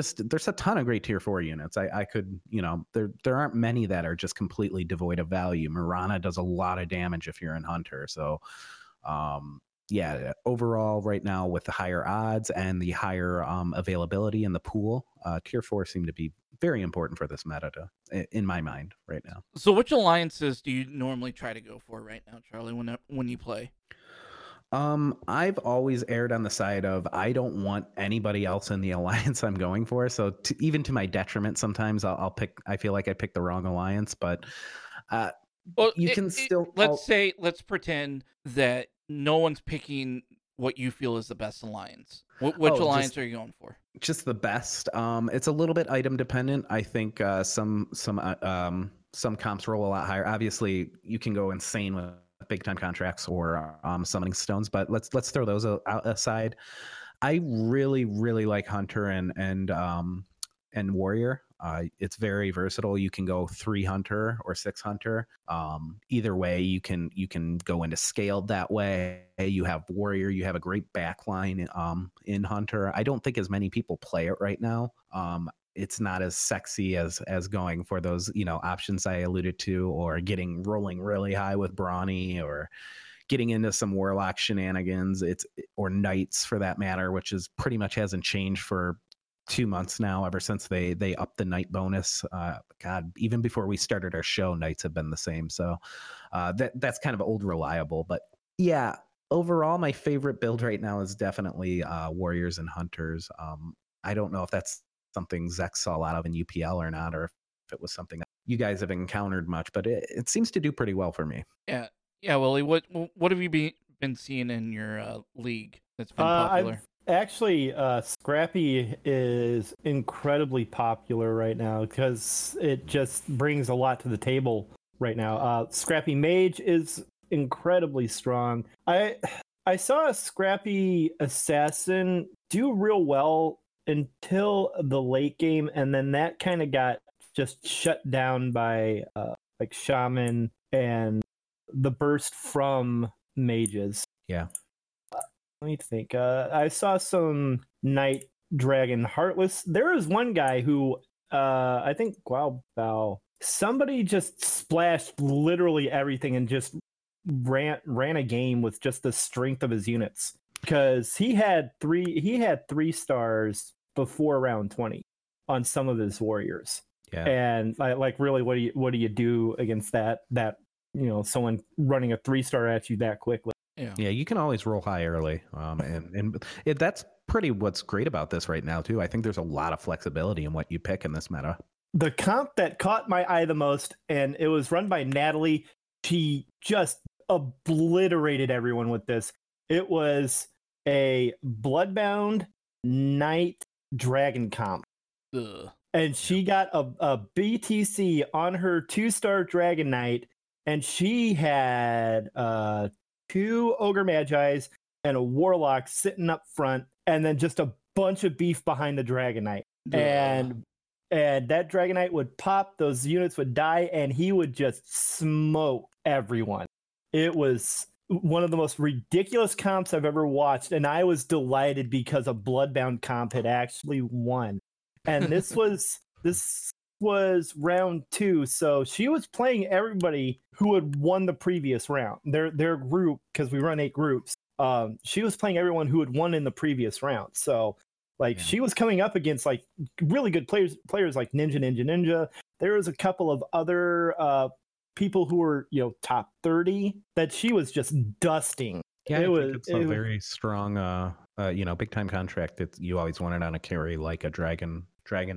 a ton of great tier 4 units. I could, you know, there aren't many that are just completely devoid of value. Mirana does a lot of damage if you're in Hunter. So, yeah, overall right now with the higher odds and the higher availability in the pool, tier 4 seem to be very important for this meta in my mind right now. So which alliances do you normally try to go for right now, Charlie, when you play? I've always erred on the side of I don't want anybody else in the alliance I'm going for. So even to my detriment, sometimes I'll pick. I feel like I picked the wrong alliance, but let's pretend that no one's picking what you feel is the best alliance. Which alliance are you going for? Just the best. It's a little bit item dependent. I think some comps roll a lot higher. Obviously, you can go insane with big time contracts or summoning stones, but let's throw those out aside. I really, really like Hunter and Warrior. It's very versatile. You can go 3 Hunter or 6 Hunter. Either way, you can go into scaled that way. You have Warrior. You have a great backline in Hunter. I don't think as many people play it right now. It's not as sexy as going for those, you know, options I alluded to, or getting rolling really high with Brawny, or getting into some Warlock shenanigans. It's or Knights for that matter, which is pretty much hasn't changed for 2 months now, ever since they upped the Knight bonus. God, even before we started our show, Knights have been the same. So that's kind of old reliable. But yeah, overall, my favorite build right now is definitely Warriors and Hunters. I don't know if that's something Zek saw a lot of in UPL or not, or if it was something that you guys have encountered much, but it seems to do pretty well for me. Yeah, Willie, what have you been seeing in your league that's been popular? Actually, Scrappy is incredibly popular right now because it just brings a lot to the table right now. Scrappy Mage is incredibly strong. I saw a Scrappy Assassin do real well until the late game, and then that kind of got just shut down by Shaman and the burst from mages. Yeah. Let me think. I saw some Night Dragon Heartless. There is one guy who I think Guao Bao, somebody just splashed literally everything and just ran a game with just the strength of his units, because he had three stars before round 20 on some of his warriors. Yeah. And really, what do you do against that, you know, someone running a 3-star at you that quickly? Yeah, you can always roll high early. And that's pretty what's great about this right now too. I think there's a lot of flexibility in what you pick in this meta. The comp that caught my eye the most, and it was run by Natalie, she just obliterated everyone with this. It was a Bloodbound Knight Dragon Comp. Ugh. And she got a BTC on her 2-star Dragon Knight, and she had 2 Ogre Magi's and a Warlock sitting up front, and then just a bunch of beef behind the Dragon Knight. Ugh. And that Dragon Knight would pop, those units would die, and he would just smoke everyone. It was one of the most ridiculous comps I've ever watched, and I was delighted because a Bloodbound comp had actually won. And this was round 2, so she was playing everybody who had won the previous round. Their group, because we run 8 groups, she was playing everyone who had won in the previous round. So she was coming up against really good players like Ninja. There was a couple of other people who were top 30 that she was just dusting. Yeah, it's a very strong big time contract that you always wanted on a carry like a Dragon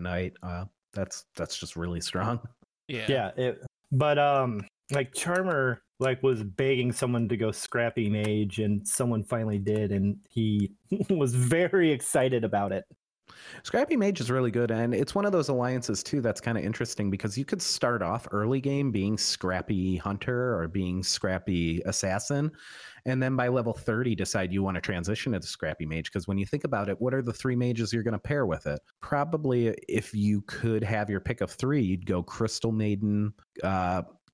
Knight. That's just really strong. Yeah. Yeah. But Charmer was begging someone to go Scrappy Mage, and someone finally did, and he was very excited about it. Scrappy Mage is really good, and it's one of those alliances too that's kind of interesting because you could start off early game being Scrappy Hunter or being Scrappy Assassin, and then by level 30 decide you want to transition to the Scrappy Mage, because when you think about it, what are the 3 mages you're going to pair with it? Probably if you could have your pick of 3, you'd go Crystal Maiden,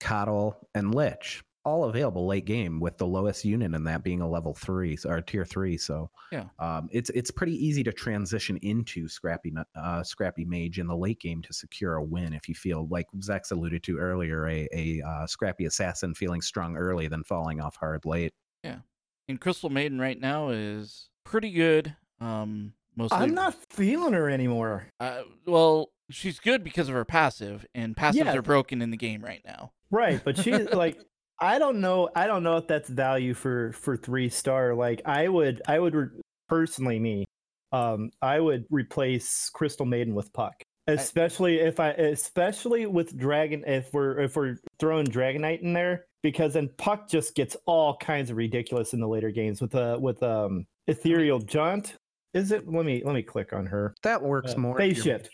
Coddle, and Lich. All available late game, with the lowest unit in that being a level 3 or tier 3. So yeah, it's pretty easy to transition into Scrappy Mage in the late game to secure a win if you feel, like Zach's alluded to earlier, a Scrappy Assassin feeling strong early then falling off hard late. Yeah, and Crystal Maiden right now is pretty good. Mostly I'm not feeling her anymore. She's good because of her passive, and passives are broken in the game right now. Right, but she's I don't know if that's value for 3-star. I would replace Crystal Maiden with Puck, especially if we're throwing Dragon Knight in there, because then Puck just gets all kinds of ridiculous in the later games with Ethereal Jaunt. Is it? Let me click on her. That works more. Phase shift.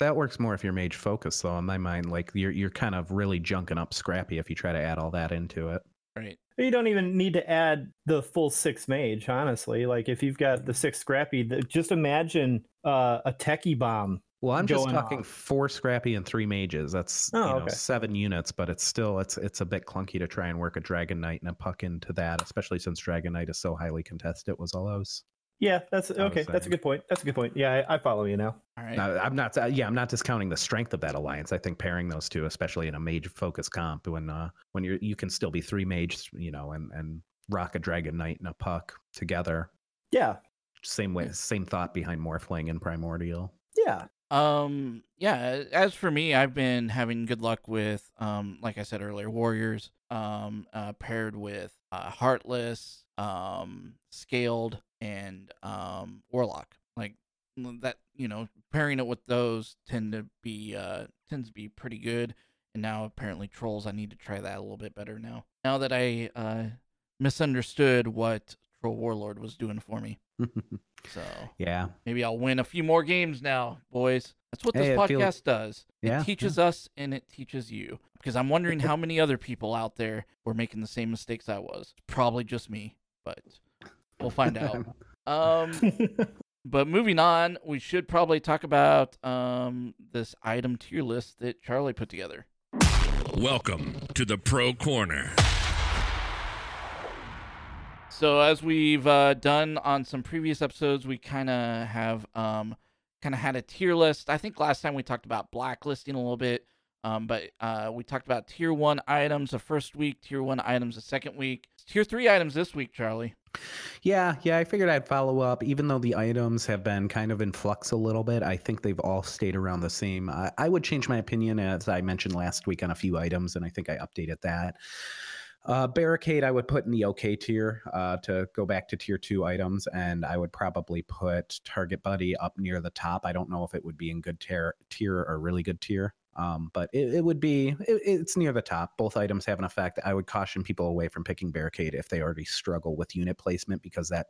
That works more if you're mage focused, though, in my mind. You're kind of really junking up Scrappy if you try to add all that into it. Right. You don't even need to add the full 6 mage, honestly. If you've got the 6 Scrappy, just imagine a techie bomb. Well, I'm just talking off. 4 Scrappy and 3 mages. That's 7 units, but it's still it's a bit clunky to try and work a Dragon Knight and a Puck into that, especially since Dragon Knight is so highly contested. Was all those. Yeah, that's okay. That's a good point. Yeah, I follow you now. All right. No, I'm not. Yeah, I'm not discounting the strength of that alliance. I think pairing those two, especially in a mage focus comp, when you can still be 3 mages, and rock a Dragon Knight and a Puck together. Yeah. Same thought behind Morphling and Primordial. Yeah. Yeah. As for me, I've been having good luck with, like I said earlier, warriors. Paired with Heartless, Scaled, and Warlock, that, pairing it with those tends to be pretty good. And now apparently trolls, I need to try that a little bit better now. Now that I misunderstood what Troll Warlord was doing for me. So yeah, maybe I'll win a few more games now, boys. That's what this podcast does. Yeah, it teaches us and it teaches you, because I'm wondering how many other people out there were making the same mistakes I was. Probably just me, but we'll find out. But moving on, we should probably talk about this item tier list that Charlie put together. Welcome to the Pro Corner. So as we've done on some previous episodes, we kind of have had a tier list. I think last time we talked about blacklisting a little bit, but we talked about tier 1 items the first week, tier 1 items the second week. It's tier 3 items this week, Charlie. Yeah, I figured I'd follow up. Even though the items have been kind of in flux a little bit, I think they've all stayed around the same. I would change my opinion, as I mentioned last week, on a few items, and I think I updated that. Barricade I would put in the okay tier to go back to tier 2 items, and I would probably put Target Buddy up near the top. I don't know if it would be in good tier or really good tier. But it would be, it's near the top. Both items have an effect. I would caution people away from picking Barricade if they already struggle with unit placement, because that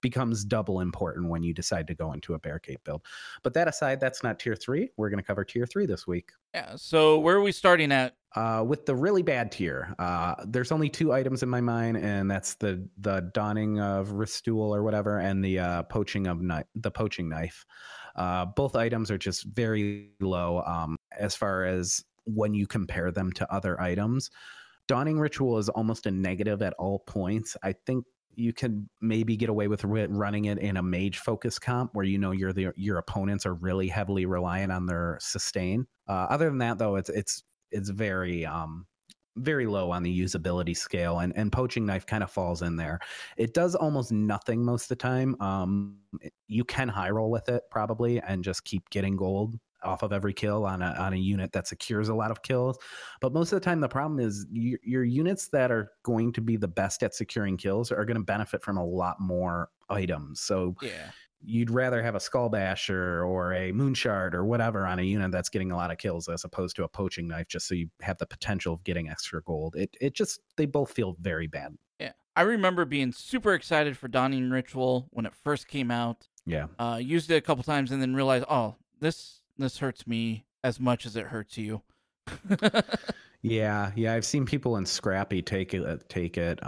becomes double important when you decide to go into a Barricade build. But that aside, that's not tier three. We're going to cover tier three this week. Yeah. So where are we starting at? With the really bad tier. There's only two items in my mind, and that's the Dawning of Ristool or whatever, and the poaching knife. Both items are just very low as far as when you compare them to other items. Dawning Ritual is almost a negative at all points. I think you can maybe get away with running it in a mage focus comp where you know your opponents are really heavily reliant on their sustain. Other than that, though, it's very very low on the usability scale, and Poaching Knife kind of falls in there. It does almost nothing most of the time. You can high roll with it probably and just keep getting gold off of every kill on a unit that secures a lot of kills. But most of the time, the problem is your units that are going to be the best at securing kills are going to benefit from a lot more items. So yeah, you'd rather have a Skull Basher or a Moonshard or whatever on a unit that's getting a lot of kills as opposed to a Poaching Knife, just so you have the potential of getting extra gold. It just, they both feel very bad. Yeah. I remember being super excited for Dawning Ritual when it first came out. Yeah. Used it a couple times and then realized, oh, this hurts me as much as it hurts you. Yeah. I've seen people in Scrappy take it.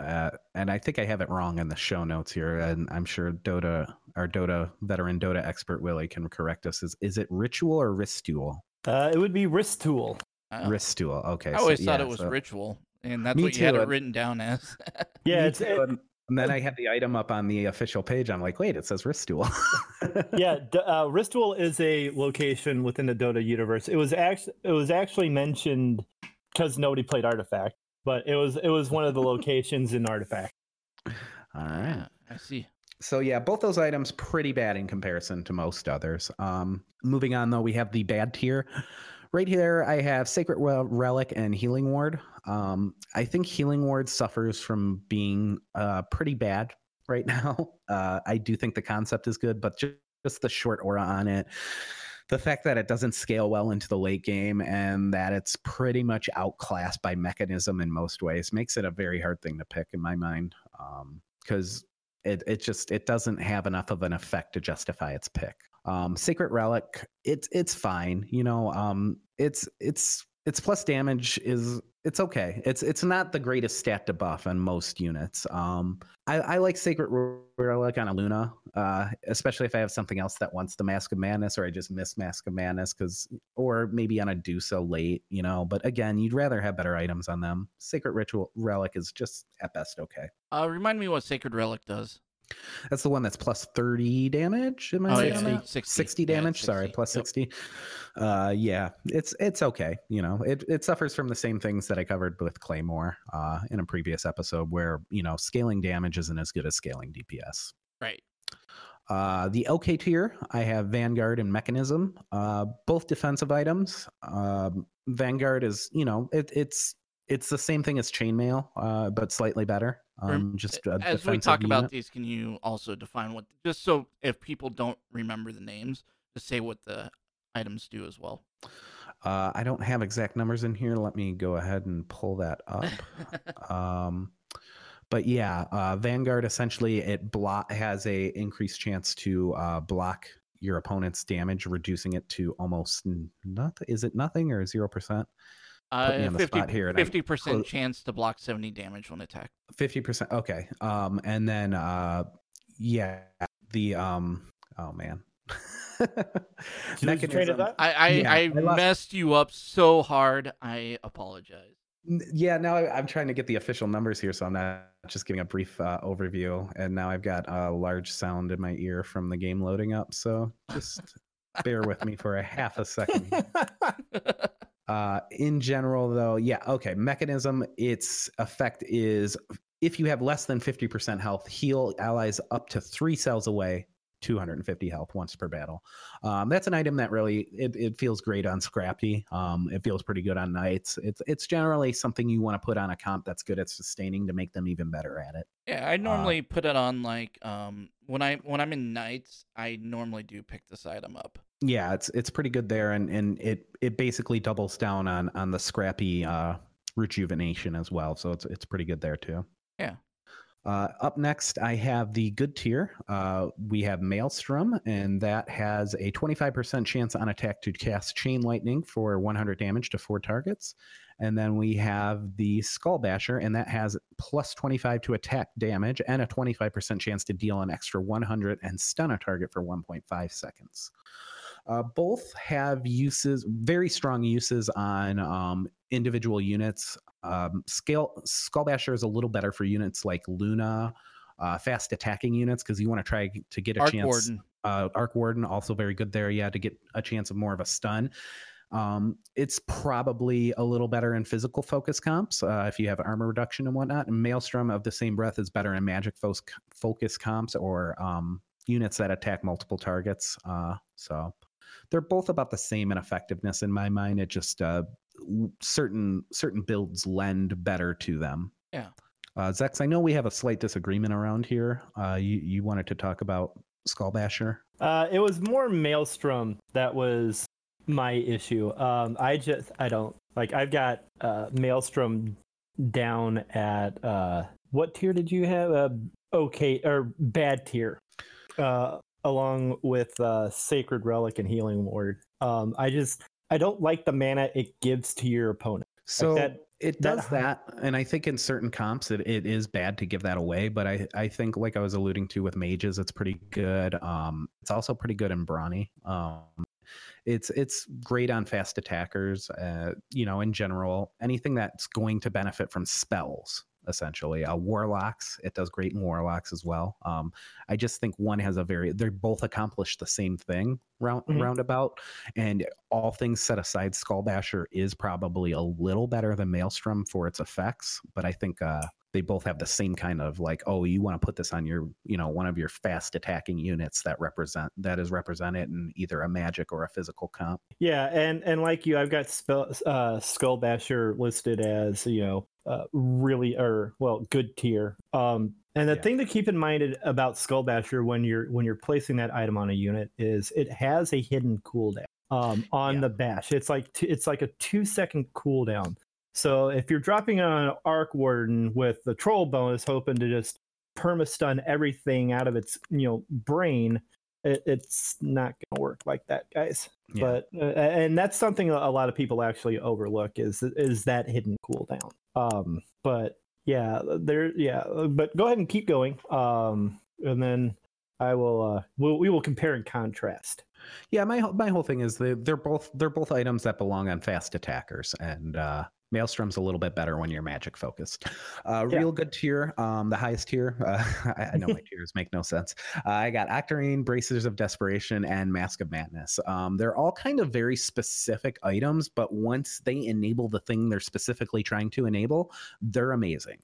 And I think I have it wrong in the show notes here, and I'm sure Dota, our Dota veteran Dota expert Willie, can correct us. Is it Ritual or Ristool? It would be Ristool. Ristool. Okay. I always thought it was Ritual, and that's what you had it written down as. Yeah, it's it. And then I had the item up on the official page. I'm like, wait, it says Ristool. Yeah, Ristool is a location within the Dota universe. It was actually mentioned because nobody played Artifact, but it was one of the locations in Artifact. All right, I see. So yeah, both those items pretty bad in comparison to most others. Moving on though, we have the bad tier. Right here, I have Sacred Relic and Healing Ward. I think Healing Ward suffers from being pretty bad right now. I do think the concept is good, but just the short aura on it, the fact that it doesn't scale well into the late game, and that it's pretty much outclassed by mechanism in most ways makes it a very hard thing to pick in my mind, because it doesn't have enough of an effect to justify its pick. Sacred Relic, it's fine, you know. It's plus damage is, it's okay. It's not the greatest stat to buff on most units. I like Sacred Relic on a Luna, especially if I have something else that wants the Mask of Madness, or I just miss Mask of Madness, or maybe on a Dusa late, you know. But again, you'd rather have better items on them. Sacred Relic is just at best okay. Remind me what Sacred Relic does. That's the one that's plus 30 damage. Am I saying that? 60 damage. Yeah, 60. Sorry, plus 60. Yep. Yeah, it's okay. You know, it suffers from the same things that I covered with Claymore in a previous episode, where you know scaling damage isn't as good as scaling DPS. Right. The OK tier, I have Vanguard and Mechanism, both defensive items. Vanguard is, you know, it's the same thing as Chainmail, but slightly better. Just as we talk about these, can you also define what, just so if people don't remember the names, to say what the items do as well? I don't have exact numbers in here. Let me go ahead and pull that up. But yeah, Vanguard essentially has a increased chance to block your opponent's damage, reducing it to almost nothing. Is it nothing or 0%? 50% chance to block 70 damage when attacked. 50%. Okay. And then, oh man. Mechanism. I messed you up so hard. I apologize. Yeah, now I'm trying to get the official numbers here, so I'm not just giving a brief overview. And now I've got a large sound in my ear from the game loading up. So just bear with me for a half a second. In general, though, yeah, okay. Mechanism, its effect is if you have less than 50% health, heal allies up to 3 cells away, 250 health once per battle. That's an item that really, it feels great on Scrappy. It feels pretty good on Knights. It's generally something you want to put on a comp that's good at sustaining to make them even better at it. Yeah, I normally put it on, like, when I'm in Knights, I normally do pick this item up. Yeah, it's pretty good there, and it basically doubles down on the Scrappy rejuvenation as well, so it's pretty good there too. Yeah. Up next, I have the good tier. We have Maelstrom, and that has a 25% chance on attack to cast Chain Lightning for 100 damage to 4 targets. And then we have the Skull Basher, and that has plus 25 to attack damage and a 25% chance to deal an extra 100 and stun a target for 1.5 seconds. Both have uses, very strong uses on individual units. Skullbasher is a little better for units like Luna, fast attacking units, because you want to try to get a Arc chance. Warden. Arc Warden, also very good there, yeah, to get a chance of more of a stun. It's probably a little better in physical focus comps if you have armor reduction and whatnot. And Maelstrom of the same breath is better in magic focus comps or units that attack multiple targets. So they're both about the same in effectiveness in my mind. It just certain builds lend better to them. Yeah. Zex, I know we have a slight disagreement around here. You wanted to talk about Skullbasher. It was more Maelstrom that was my issue. I don't like. I've got Maelstrom down at what tier did you have? Okay, or bad tier. Along with Sacred Relic and Healing Ward. I don't like the mana it gives to your opponent. So like it does that, and I think in certain comps it is bad to give that away, but I think, like I was alluding to with mages, it's pretty good. It's also pretty good in Brawny. It's great on fast attackers, in general. Anything that's going to benefit from spells. Essentially, warlocks. It does great in warlocks as well. I just think one has they both accomplish the same thing roundabout. And all things set aside, Skullbasher is probably a little better than Maelstrom for its effects. But I think they both have the same kind of like, oh, you want to put this on your, one of your fast attacking units that is represented in either a magic or a physical comp. Yeah, and like you, I've got Skullbasher listed as good tier. And the thing to keep in mind about Skullbasher when you're placing that item on a unit is it has a hidden cooldown the bash. It's like a 2-second cooldown. So if you're dropping on an Arc Warden with the troll bonus, hoping to just perma-stun everything out of its brain, it's not gonna work like that, guys. Yeah. But and that's something a lot of people actually overlook is that hidden cooldown. But go ahead and keep going. And then I will we will compare and contrast. Yeah, my whole thing is they're both items that belong on fast attackers, and Maelstrom's a little bit better when you're magic focused. Real good tier, the highest tier. I know my tiers make no sense. I got Octarine, Bracers of Desperation, and Mask of Madness. They're all kind of very specific items, but once they enable the thing they're specifically trying to enable, they're amazing.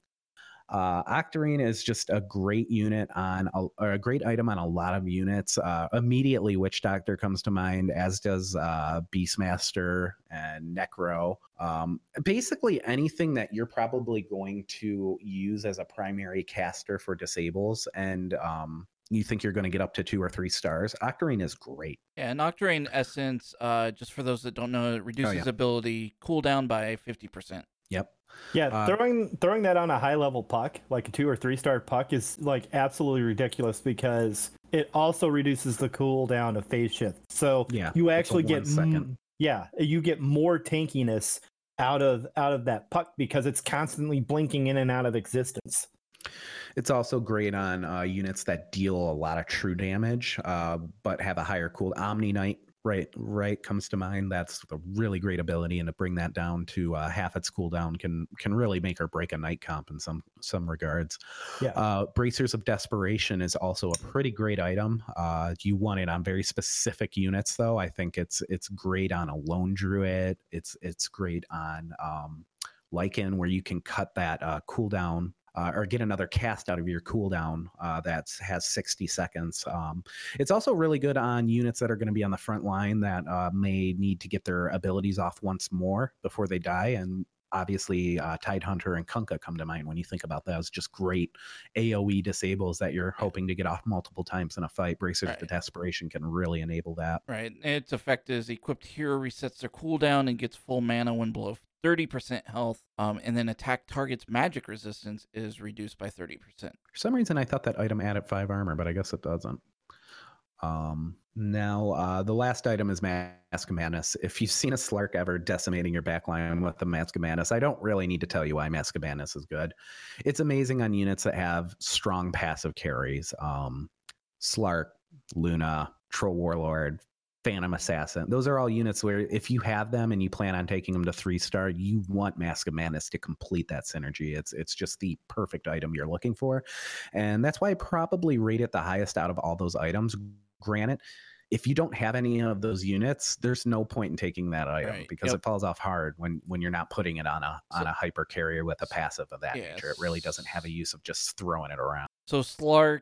Octarine is just a great unit a great item on a lot of units. Immediately Witch Doctor comes to mind, as does Beastmaster and Necro. Basically anything that you're probably going to use as a primary caster for disables, and you think you're going to get up to 2 or 3 stars, Octarine is great. Yeah, and Octarine Essence, just for those that don't know, it reduces ability cooldown by 50%. Yep. Yeah, throwing that on a high level puck, like a 2 or 3 star puck, is like absolutely ridiculous, because it also reduces the cooldown of phase shift. So you actually get you get more tankiness out of that puck, because it's constantly blinking in and out of existence. It's also great on units that deal a lot of true damage, but have a higher cooldown. Omni Knight. Right comes to mind. That's a really great ability, and to bring that down to half its cooldown can really make or break a night comp in some regards. Yeah. Bracers of Desperation is also a pretty great item. You want it on very specific units, though. I think it's great on a lone druid. It's great on Lycan, where you can cut that cooldown. Or get another cast out of your cooldown that has 60 seconds. It's also really good on units that are going to be on the front line that may need to get their abilities off once more before they die, and obviously Tidehunter and Kunkka come to mind when you think about those just great AoE disables that you're hoping to get off multiple times in a fight. Bracers to Desperation can really enable that. Right. Its effect is equipped hero resets their cooldown and gets full mana when below 30% health, and then attack target's magic resistance is reduced by 30%. For some reason, I thought that item added 5 armor, but I guess it doesn't. Now, the last item is Mask of Madness. If you've seen a Slark ever decimating your backline with the Mask of Madness, I don't really need to tell you why Mask of Madness is good. It's amazing on units that have strong passive carries. Slark, Luna, Troll Warlord, Phantom Assassin. Those are all units where if you have them and you plan on taking them to 3-star, you want Mask of Madness to complete that synergy. It's just the perfect item you're looking for. And that's why I probably rate it the highest out of all those items. Granted, if you don't have any of those units, there's no point in taking that item because it falls off hard when you're not putting it on a hyper carrier with a passive of that nature. It really doesn't have a use of just throwing it around. So Slark,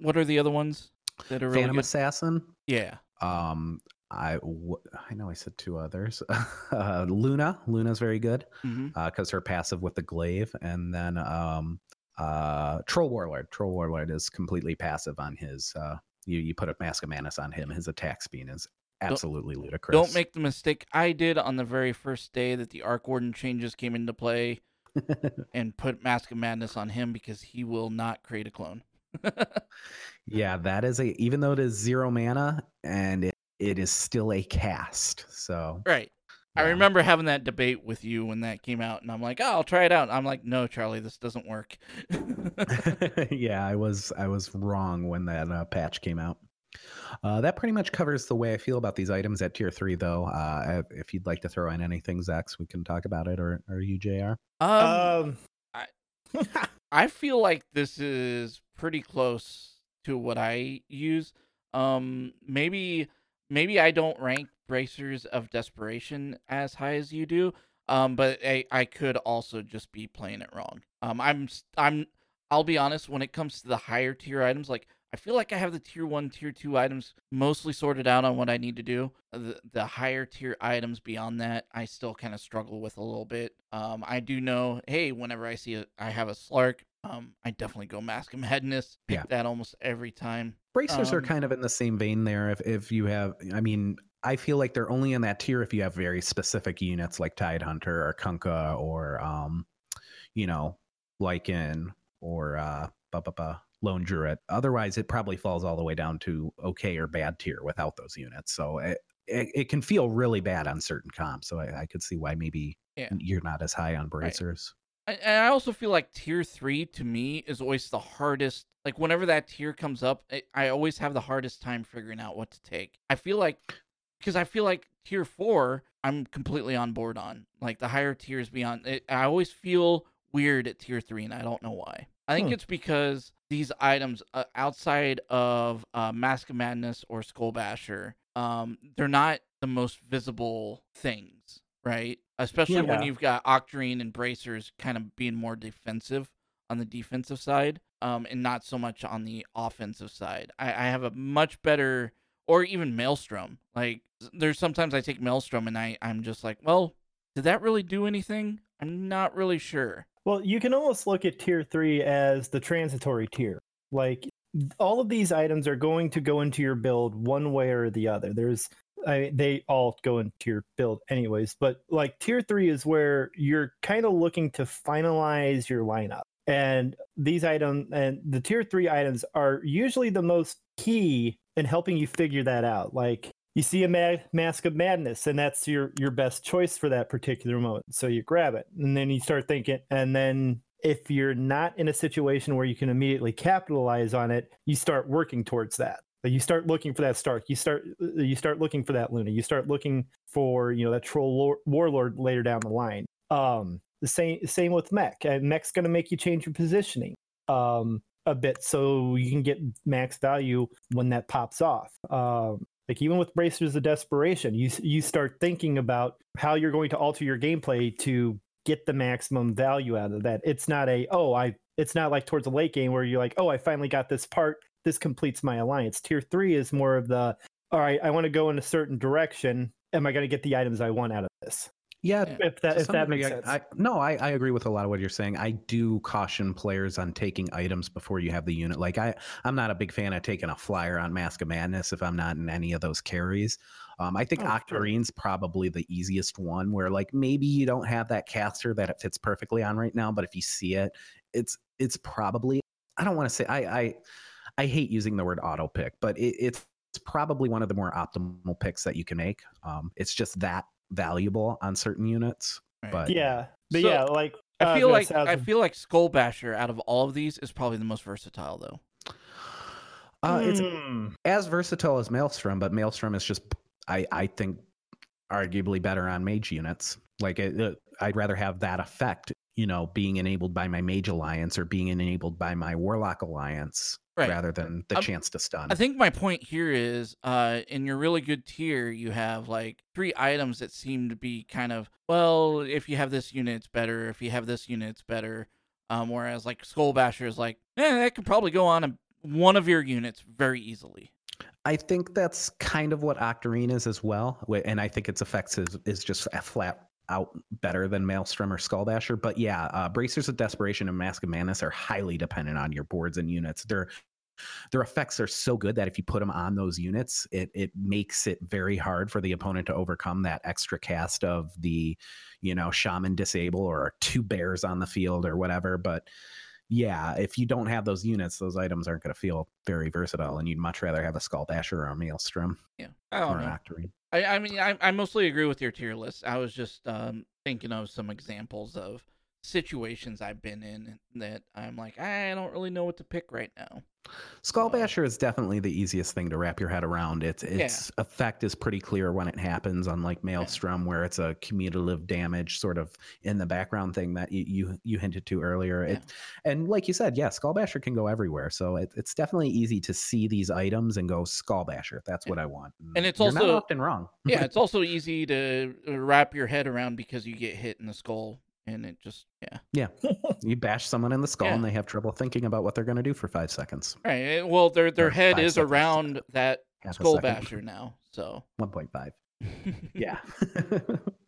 what are the other ones that are really Phantom good? Assassin? Yeah. I know I said 2 others. Luna's very good because her passive with the glaive, and then Troll Warlord is completely passive on his you put a Mask of Madness on him, his attack speed is absolutely ludicrous. Don't make the mistake I did on the very first day that the Arc Warden changes came into play and put Mask of Madness on him, because he will not create a clone. Yeah, that is even though it is 0 mana, and it is still a cast. So right. I remember having that debate with you when that came out, and I'm like, "Oh, I'll try it out." I'm like, "No, Charlie, this doesn't work." Yeah, I was wrong when that patch came out. That pretty much covers the way I feel about these items at tier 3, though. If you'd like to throw in anything, Zax, we can talk about it, or you, JR. I feel like this is pretty close to what I use. Maybe I don't rank Bracers of Desperation as high as you do, but I could also just be playing it wrong. I'll be honest, when it comes to the higher tier items, like I feel like I have the tier 1, tier 2 items mostly sorted out on what I need to do. The higher tier items beyond that, I still kind of struggle with a little bit. I do know, hey, whenever I see I have a Slark, I definitely go Mask of Madness. Pick that almost every time. Bracers are kind of in the same vein there. If you have, I mean, I feel like they're only in that tier if you have very specific units like Tidehunter or Kunkka or, Lycan or Lone Druid. Otherwise, it probably falls all the way down to okay or bad tier without those units. So it can feel really bad on certain comps. So I could see why maybe you're not as high on Bracers. Right. And I also feel like tier 3 to me is always the hardest. Like whenever that tier comes up, I always have the hardest time figuring out what to take. I feel like tier 4, I'm completely on board on. Like the higher tiers beyond it, I always feel weird at tier 3, and I don't know why. I think it's because these items outside of Mask of Madness or Skull Basher, they're not the most visible things, right? Especially when you've got Octarine and Bracers kind of being more defensive on the defensive side, and not so much on the offensive side. I have a much better, or even Maelstrom. Like there's sometimes I take Maelstrom and I'm just like, well, did that really do anything? I'm not really sure. Well, you can almost look at tier 3 as the transitory tier. Like all of these items are going to go into your build one way or the other. They all go into your build anyways, but like tier 3 is where you're kind of looking to finalize your lineup. And these items and the tier 3 items are usually the most key in helping you figure that out. Like you see a Mask of Madness, and that's your best choice for that particular moment. So you grab it, and then you start thinking, and then if you're not in a situation where you can immediately capitalize on it, you start working towards that. You start looking for that Stark. You start looking for that Luna. You start looking for that Troll Warlord later down the line. The same with Mech. And Mech's going to make you change your positioning a bit, so you can get max value when that pops off. Like even with Bracers of Desperation, you start thinking about how you're going to alter your gameplay to get the maximum value out of that. It's not It's not like towards the late game where you're like, oh, I finally got this part. This completes my alliance. Tier 3 is more of the, all right, I want to go in a certain direction. Am I going to get the items I want out of this? If that makes sense. I agree with a lot of what you're saying. I do caution players on taking items before you have the unit. Like I'm not a big fan of taking a flyer on Mask of Madness if I'm not in any of those carries. I think Octarine's probably the easiest one, where like maybe you don't have that caster that it fits perfectly on right now, but if you see it, it's probably, I don't want to say, I hate using the word auto pick, but it's probably one of the more optimal picks that you can make. It's just that valuable on certain units, right. I feel like Skull Basher out of all of these is probably the most versatile though. It's as versatile as Maelstrom, but Maelstrom is just I think arguably better on mage units. Like I'd rather have that effect, you know, being enabled by my Mage Alliance or being enabled by my Warlock Alliance, right, rather than the chance to stun. I think my point here is in your really good tier, you have like three items that seem to be kind of, well, if you have this unit, it's better. If you have this unit, it's better. Whereas like Skull Basher is like, that could probably go on one of your units very easily. I think that's kind of what Octarine is as well. And I think its effects is just a flat out better than Maelstrom or Skull Basher. But yeah, Bracers of Desperation and Mask of Madness are highly dependent on your boards and units. Their effects are so good that if you put them on those units, it makes it very hard for the opponent to overcome that extra cast of the, you know, Shaman Disable or two bears on the field or whatever. But yeah, if you don't have those units, those items aren't going to feel very versatile, and you'd much rather have a Skull Basher or a Maelstrom or an Octarine. I mean, I mostly agree with your tier list. I was just thinking of some examples of situations I've been in that I'm like, I don't really know what to pick right now. Skull Basher is definitely the easiest thing to wrap your head around. Its effect is pretty clear when it happens, unlike Maelstrom, where it's a cumulative damage sort of in the background thing that you hinted to earlier. Yeah. And like you said, Skull Basher can go everywhere. So it's definitely easy to see these items and go Skull Basher. That's what I want. And it's also not often wrong. Yeah, it's also easy to wrap your head around because you get hit in the skull. And it just, you bash someone in the skull and they have trouble thinking about what they're going to do for 5 seconds. Right. Well, their head is around that Skull Basher now. So 1.5. Yeah,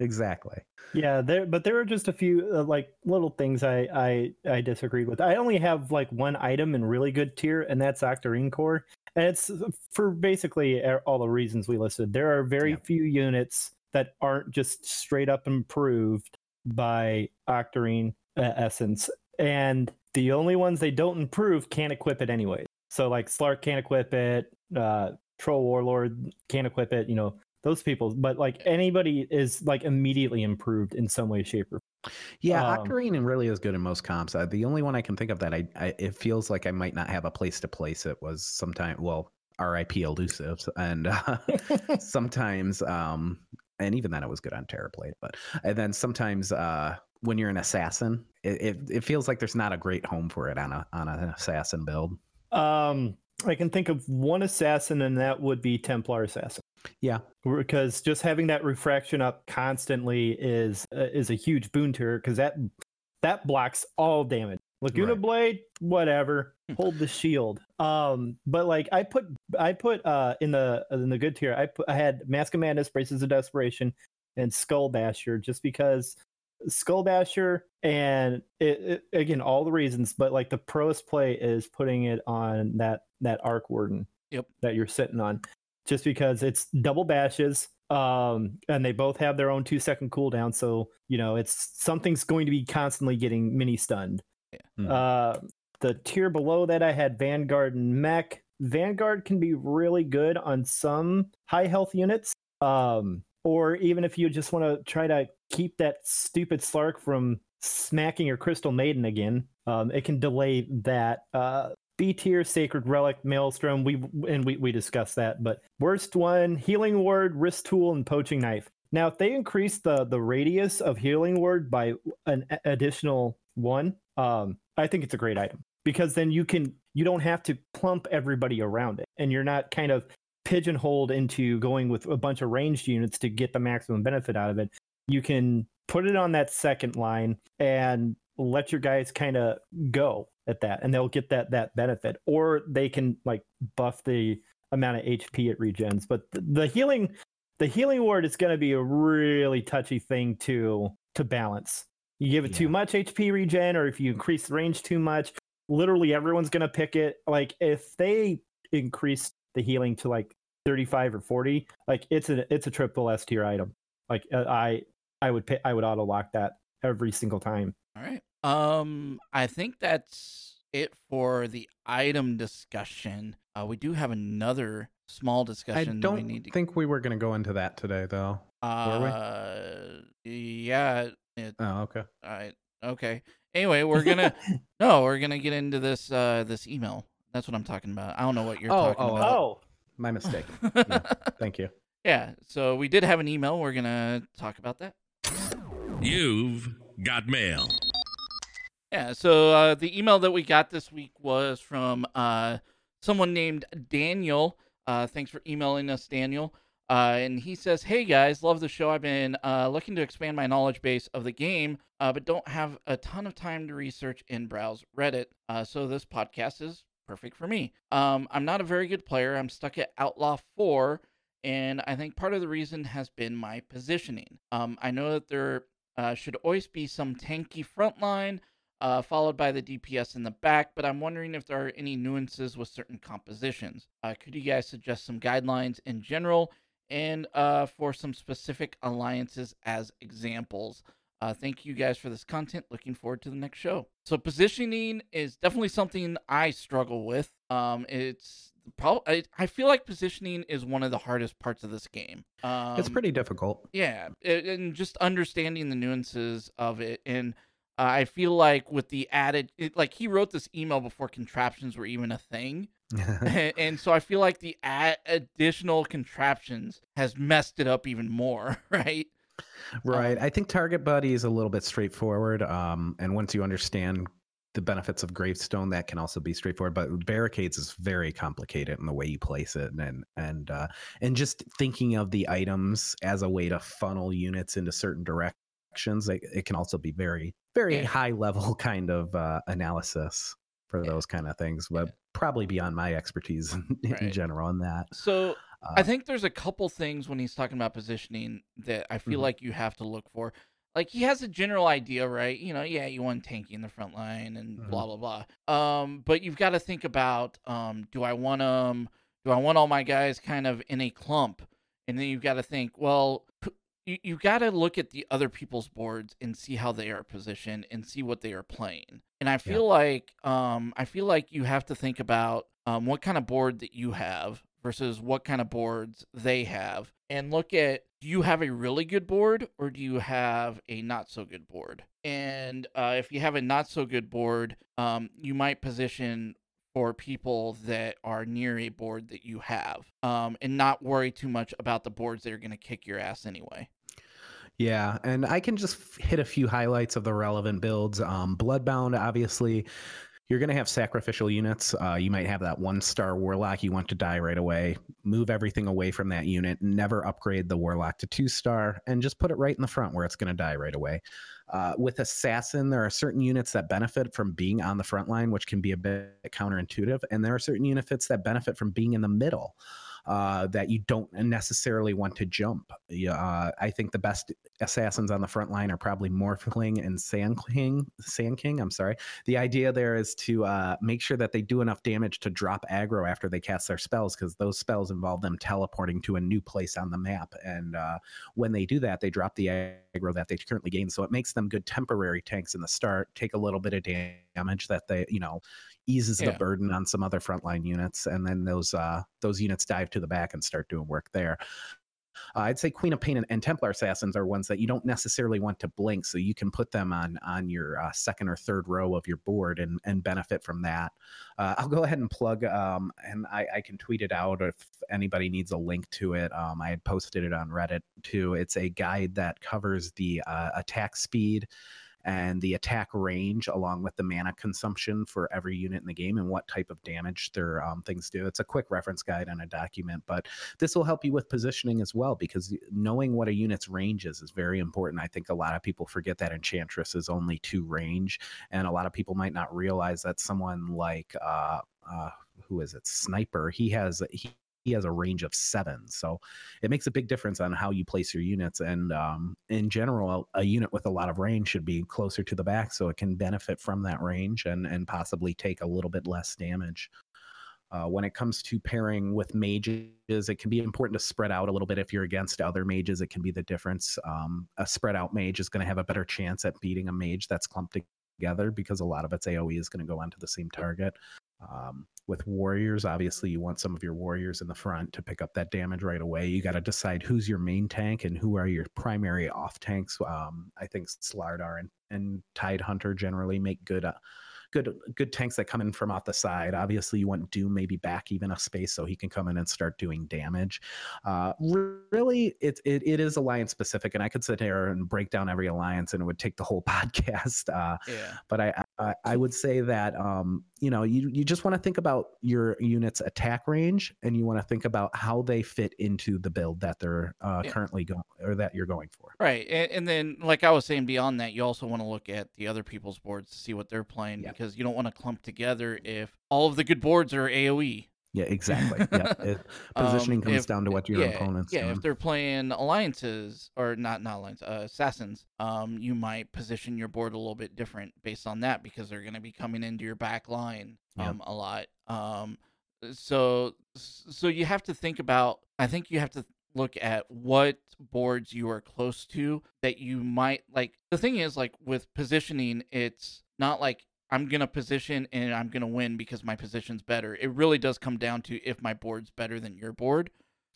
exactly. Yeah. But there were just a few like little things I disagreed with. I only have like one item in really good tier, and that's Octarine Core. And it's for basically all the reasons we listed. There are very few units that aren't just straight up improved by Octarine essence, and the only ones they don't improve can't equip it anyway. So like Slark can't equip it, Troll Warlord can't equip it, you know, those people. But like anybody is like immediately improved in some way, shape, or form. Octarine really is good in most comps. The only one I can think of that I it feels like I might not have a place to place it was sometimes, well, RIP Elusives, and sometimes and even then it was good on Terraplate. And then sometimes when you're an assassin, it feels like there's not a great home for it on an assassin build. I can think of one assassin, and that would be Templar Assassin. Yeah. Because just having that refraction up constantly is a huge boon to her, because that blocks all damage. Laguna Blade, whatever, hold the shield. But like I put in the good tier, I had Mask of Madness, Braces of Desperation, and Skull Basher, just because Skull Basher, and it again, all the reasons, but like the pros play is putting it on that Arc Warden that you're sitting on, just because it's double bashes. And they both have their own 2-second cooldown, so you know it's something's going to be constantly getting mini stunned. The tier below that, I had Vanguard and Mech. Vanguard can be really good on some high health units, or even if you just want to try to keep that stupid Slark from smacking your Crystal Maiden again, it can delay that. B tier, Sacred Relic, Maelstrom, we discussed that, but worst one, Healing Word, Wrist Tool, and Poaching Knife. Now, if they increase the radius of Healing Word by an additional one, I think it's a great item, because then you don't have to plump everybody around it, and you're not kind of pigeonholed into going with a bunch of ranged units to get the maximum benefit out of it. You can put it on that second line and let your guys kind of go at that, and they'll get that benefit, or they can like buff the amount of HP it regens. But the healing The healing ward is going to be a really touchy thing to balance. You give it too much HP regen, or if you increase the range too much, literally everyone's going to pick it. Like, if they increase the healing to like 35 or 40, like it's a triple S tier item. Like I would auto lock that every single time. All right. I think that's it for the item discussion. We do have another small discussion. I don't think we were going to go into that today, though. Were we? Yeah. Oh, okay. All right. Okay. Anyway, we're gonna we're gonna get into this this email. That's what I'm talking about. I don't know what you're talking about. Oh, my mistake. No, thank you. Yeah. So we did have an email. We're gonna talk about that. You've got mail. Yeah. So the email that we got this week was from someone named Daniel. Thanks for emailing us, Daniel. And he says, hey guys, love the show. I've been looking to expand my knowledge base of the game, but don't have a ton of time to research and browse Reddit. So this podcast is perfect for me. I'm not a very good player. I'm stuck at Outlaw 4, and I think part of the reason has been my positioning. I know that there should always be some tanky frontline, followed by the DPS in the back, but I'm wondering if there are any nuances with certain compositions. Could you guys suggest some guidelines in general and for some specific alliances as examples? Thank you guys for this content. Looking forward to the next show. So positioning is definitely something I struggle with. It's probably, I feel like positioning is one of the hardest parts of this game. It's pretty difficult. Yeah, and just understanding the nuances of it. And I feel like with the added, he wrote this email before contraptions were even a thing. And so I feel like the additional contraptions has messed it up even more, right? Right. I think Target Buddy is a little bit straightforward. And once you understand the benefits of Gravestone, that can also be straightforward. But Barricades is very complicated in the way you place it. And just thinking of the items as a way to funnel units into certain directions, it can also be very, very high level kind of analysis for those kind of things. But probably beyond my expertise in general on that. So I think there's a couple things when he's talking about positioning that I feel like you have to look for. Like, he has a general idea, right? You know, you want tanky in the front line and blah, blah, blah. But you've got to think about, do I want all my guys kind of in a clump? And then you've got to think, well, you've got to look at the other people's boards and see how they are positioned and see what they are playing. And I feel like you have to think about what kind of board that you have versus what kind of boards they have, and look at, do you have a really good board or do you have a not so good board? And if you have a not so good board, you might position for people that are near a board that you have, and not worry too much about the boards that are going to kick your ass anyway. Yeah, and I can just hit a few highlights of the relevant builds. Bloodbound, obviously, you're going to have sacrificial units. You might have that 1-star warlock you want to die right away. Move everything away from that unit. Never upgrade the warlock to 2-star, and just put it right in the front where it's going to die right away. With Assassin, there are certain units that benefit from being on the front line, which can be a bit counterintuitive, and there are certain units that benefit from being in the middle. That you don't necessarily want to jump. I think the best assassins on the front line are probably Morphling and Sand King. I'm sorry. The idea there is to make sure that they do enough damage to drop aggro after they cast their spells, because those spells involve them teleporting to a new place on the map. And when they do that, they drop the aggro that they currently gain. So it makes them good temporary tanks in the start, take a little bit of damage that they, eases the burden on some other frontline units, and then those units dive to the back and start doing work there. I'd say Queen of Pain and Templar Assassins are ones that you don't necessarily want to blink, so you can put them on your second or third row of your board and benefit from that. I'll go ahead and plug, and I can tweet it out if anybody needs a link to it. I had posted it on Reddit too. It's a guide that covers the attack speed and the attack range, along with the mana consumption for every unit in the game and what type of damage their things do. It's a quick reference guide on a document, but this will help you with positioning as well, because knowing what a unit's range is very important. I think a lot of people forget that Enchantress is only 2 range, and a lot of people might not realize that someone like Sniper, he he has a range of 7. So it makes a big difference on how you place your units. And in general, a unit with a lot of range should be closer to the back so it can benefit from that range and possibly take a little bit less damage. When it comes to pairing with mages, it can be important to spread out a little bit. If you're against other mages, it can be the difference. A spread out mage is going to have a better chance at beating a mage that's clumped together because a lot of its AoE is going to go onto the same target. With warriors, obviously, you want some of your warriors in the front to pick up that damage right away. You got to decide who's your main tank and who are your primary off tanks. I think Slardar and Tidehunter generally make good tanks that come in from off the side. Obviously, you want Doom maybe back even a space so he can come in and start doing damage. Really, it is alliance specific, and I could sit here and break down every alliance, and it would take the whole podcast. But I would say that you just want to think about your unit's attack range, and you want to think about how they fit into the build that they're currently going or that you're going for. Right, and then like I was saying, beyond that, you also want to look at the other people's boards to see what they're playing. Yeah. Because you don't want to clump together if all of the good boards are AoE. Yeah, exactly. Yeah. Positioning comes down to what your opponent's doing. If they're playing alliances, or not alliances, assassins, you might position your board a little bit different based on that because they're going to be coming into your back line a lot. So you have to think about, I think you have to look at what boards you are close to that you might, like, the thing is, like, with positioning, it's not like, I'm going to position and I'm going to win because my position's better. It really does come down to if my board's better than your board.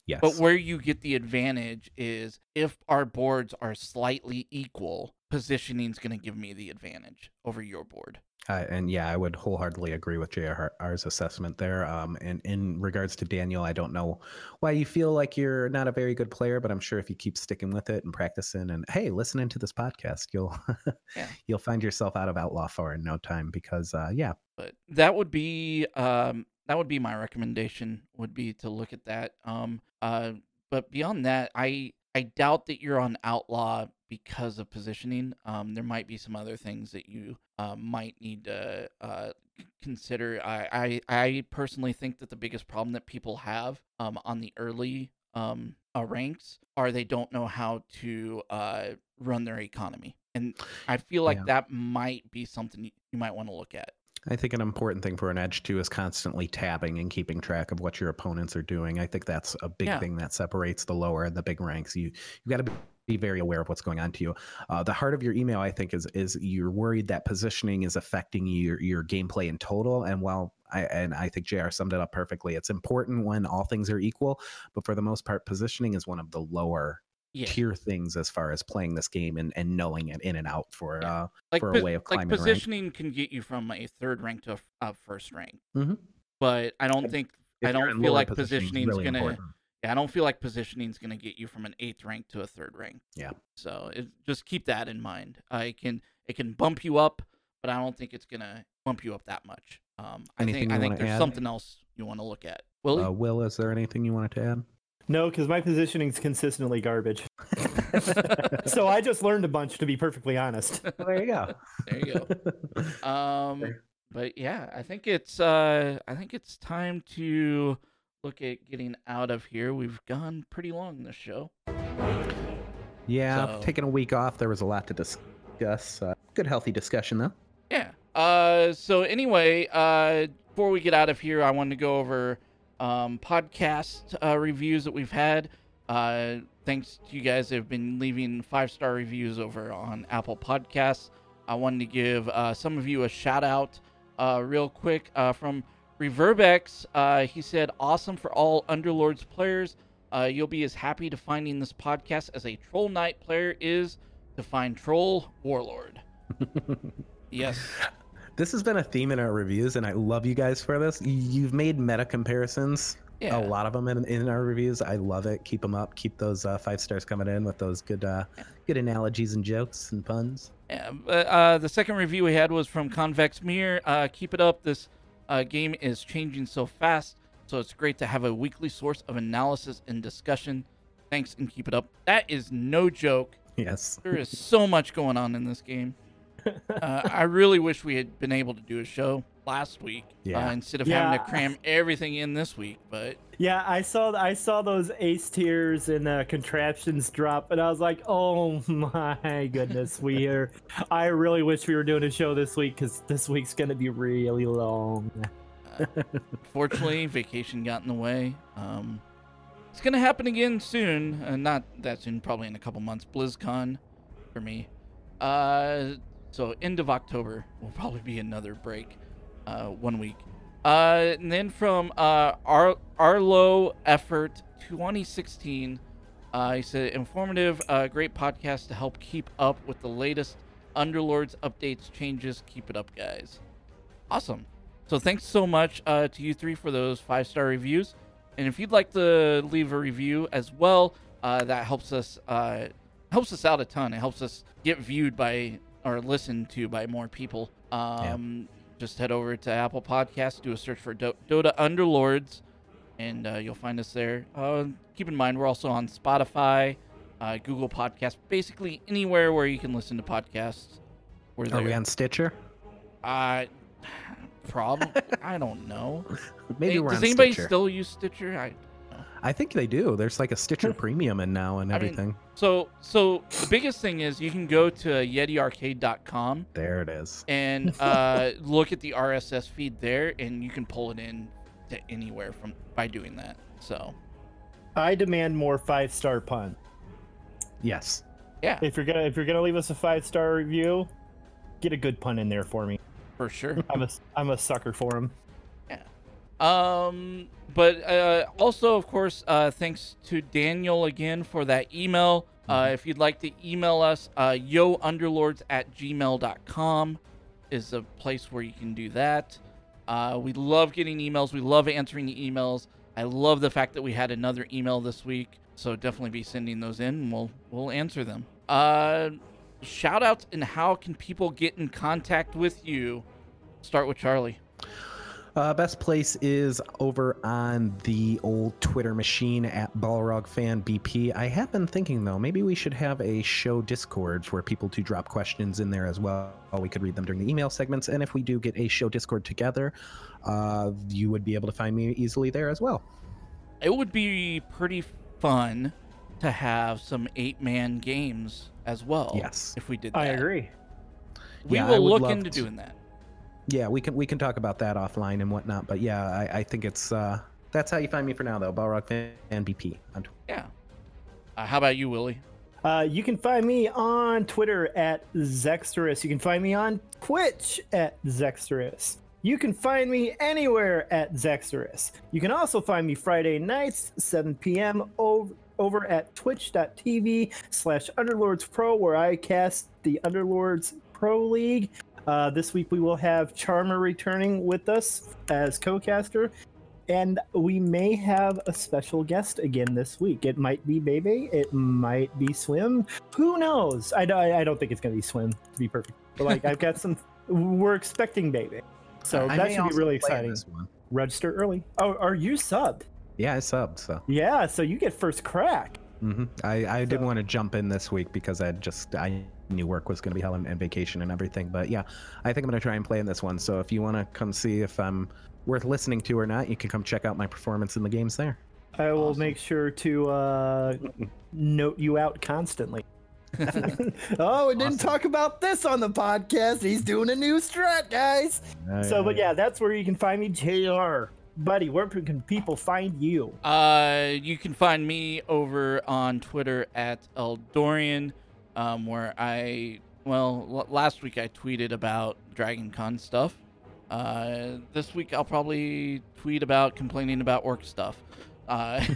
Yes. But where you get the advantage is if our boards are slightly equal, positioning's going to give me the advantage over your board. And yeah, I would wholeheartedly agree with JRR's assessment there. And in regards to Daniel, I don't know why you feel like you're not a very good player, but I'm sure if you keep sticking with it and practicing and, hey, listening to this podcast, you'll find yourself out of Outlaw 4 in no time because, But that would be my recommendation, would be to look at that. But beyond that, I doubt that you're on Outlaw because of positioning. There might be some other things that you might need to consider. I personally think that the biggest problem that people have on the early ranks are they don't know how to run their economy. And I feel like that might be something you might want to look at. I think an important thing for an edge, too, is constantly tabbing and keeping track of what your opponents are doing. I think that's a big thing that separates the lower and the big ranks. You've got to be very aware of what's going on to you. The heart of your email, I think, is you're worried that positioning is affecting your gameplay in total. And while I think JR summed it up perfectly, it's important when all things are equal, but for the most part, positioning is one of the lower tier things as far as playing this game and knowing it in and out for for a way of climbing. Like positioning rank can get you from a third rank to a first rank, but I don't feel like positioning is gonna get you from an 8th rank to a 3rd rank. Yeah. So just keep that in mind. It can bump you up, but I don't think it's gonna bump you up that much. I think there's something else you want to look at. Will, is there anything you wanted to add? No, because my positioning's consistently garbage. So I just learned a bunch, to be perfectly honest. Well, there you go. But yeah, I think it's time to look at getting out of here. We've gone pretty long in this show. Yeah, so, taking a week off, there was a lot to discuss. Good, healthy discussion though. Yeah. So anyway, before we get out of here, I wanted to go over podcast reviews that we've had. Thanks to you guys that have been leaving 5-star reviews over on Apple Podcasts. I wanted to give some of you a shout out real quick from Reverbex. He said, awesome for all Underlords players. You'll be as happy to finding this podcast as a Troll Knight player is to find Troll Warlord. Yes. This has been a theme in our reviews, and I love you guys for this. You've made meta comparisons, a lot of them in our reviews. I love it. Keep them up. Keep those 5 stars coming in with those good analogies and jokes and puns. Yeah. The second review we had was from Convex Mirror. Keep it up. This game is changing so fast, so it's great to have a weekly source of analysis and discussion. Thanks, and keep it up. That is no joke. Yes. There is so much going on in this game. I really wish we had been able to do a show last week instead of having to cram everything in this week. But yeah, I saw those ace tiers and contraptions drop, and I was like, oh my goodness, I really wish we were doing a show this week, because this week's gonna be really long. Fortunately, vacation got in the way. It's gonna happen again soon, not that soon, probably in a couple months. BlizzCon for me, so end of October will probably be another break, 1 week, and then from Arlo Effort 2016, he said, informative, great podcast to help keep up with the latest Underlords updates, changes. Keep it up, guys. Awesome. So thanks so much to you three for those 5-star reviews, and if you'd like to leave a review as well, that helps us out a ton. It helps us get viewed by, or listened to by, more people. Just head over to Apple Podcasts, do a search for Dota Underlords, and you'll find us there. Keep in mind, we're also on Spotify, Google Podcasts, basically anywhere where you can listen to podcasts. Are we on Stitcher? Probably. I don't know. Maybe we're on Stitcher. Does anybody still use Stitcher? I think they do. There's like a Stitcher Premium in now and everything. So the biggest thing is you can go to YetiArcade.com. There it is. And look at the RSS feed there, and you can pull it in to anywhere by doing that. So I demand more 5-star pun. Yes. Yeah. If you're gonna leave us a 5-star review, get a good pun in there for me. For sure. I'm a sucker for him. But also, of course, thanks to Daniel again for that email. If you'd like to email us, younderlords@gmail.com is a place where you can do that. We love getting emails. We love answering the emails. I love the fact that we had another email this week, so definitely be sending those in, and we'll answer them. Shout outs, and how can people get in contact with you? Start with Charlie. Best place is over on the old Twitter machine at BalrogFanBP. I have been thinking, though, maybe we should have a show Discord where people do drop questions in there as well. We could read them during the email segments. And if we do get a show Discord together, you would be able to find me easily there as well. It would be pretty fun to have some 8-man games as well. Yes. If we did that. I agree. We will look into doing that. Yeah, we can talk about that offline and whatnot, but yeah, I think it's that's how you find me for now, though. BalrogFanBP on Twitter. Yeah. How about you, Willie? You can find me on Twitter at Zexterus. You can find me on Twitch at Zexterus. You can find me anywhere at Zexterus. You can also find me Friday nights, 7 p.m. over at twitch.tv/UnderlordsPro, where I cast the Underlords Pro League. This week we will have Charmer returning with us as co-caster, and we may have a special guest again this week. It might be Bebe, it might be Swim. Who knows? I don't think it's going to be Swim, to be perfect. But I've got some. We're expecting Bebe, so that should be really exciting. Register early. Oh, are you subbed? Yeah, I subbed. So yeah, so you get first crack. Mm-hmm. I didn't want to jump in this week because I knew work was going to be hell and vacation and everything, but yeah, I think I'm going to try and play in this one. So if you want to come see if I'm worth listening to or not, you can come check out my performance in the games there. I will make sure to note you out constantly. Didn't talk about this on the podcast. He's doing a new strat, guys. But yeah, that's where you can find me, JR. Buddy, where can people find you? You can find me over on Twitter at Eldorian, where last week I tweeted about Dragon Con stuff. This week I'll probably tweet about complaining about orc stuff. But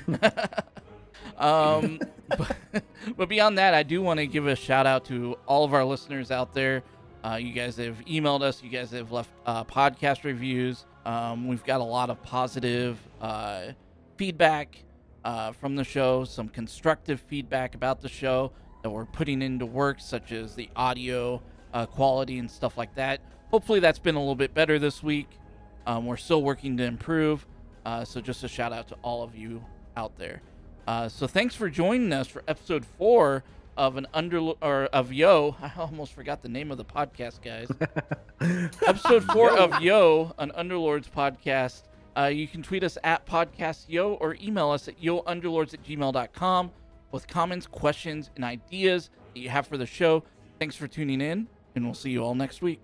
beyond that, I do want to give a shout out to all of our listeners out there. You guys have emailed us. You guys have left podcast reviews. We've got a lot of positive feedback from the show, some constructive feedback about the show that we're putting into work, such as the audio quality and stuff like that. Hopefully that's been a little bit better this week. We're still working to improve, so just a shout out to all of you out there. So thanks for joining us for episode 4 of an Yo. I almost forgot the name of the podcast, guys. Episode 4 of Yo, an Underlords podcast. You can tweet us at podcastyo or email us at younderlords@gmail.com with comments, questions, and ideas that you have for the show. Thanks for tuning in, and we'll see you all next week.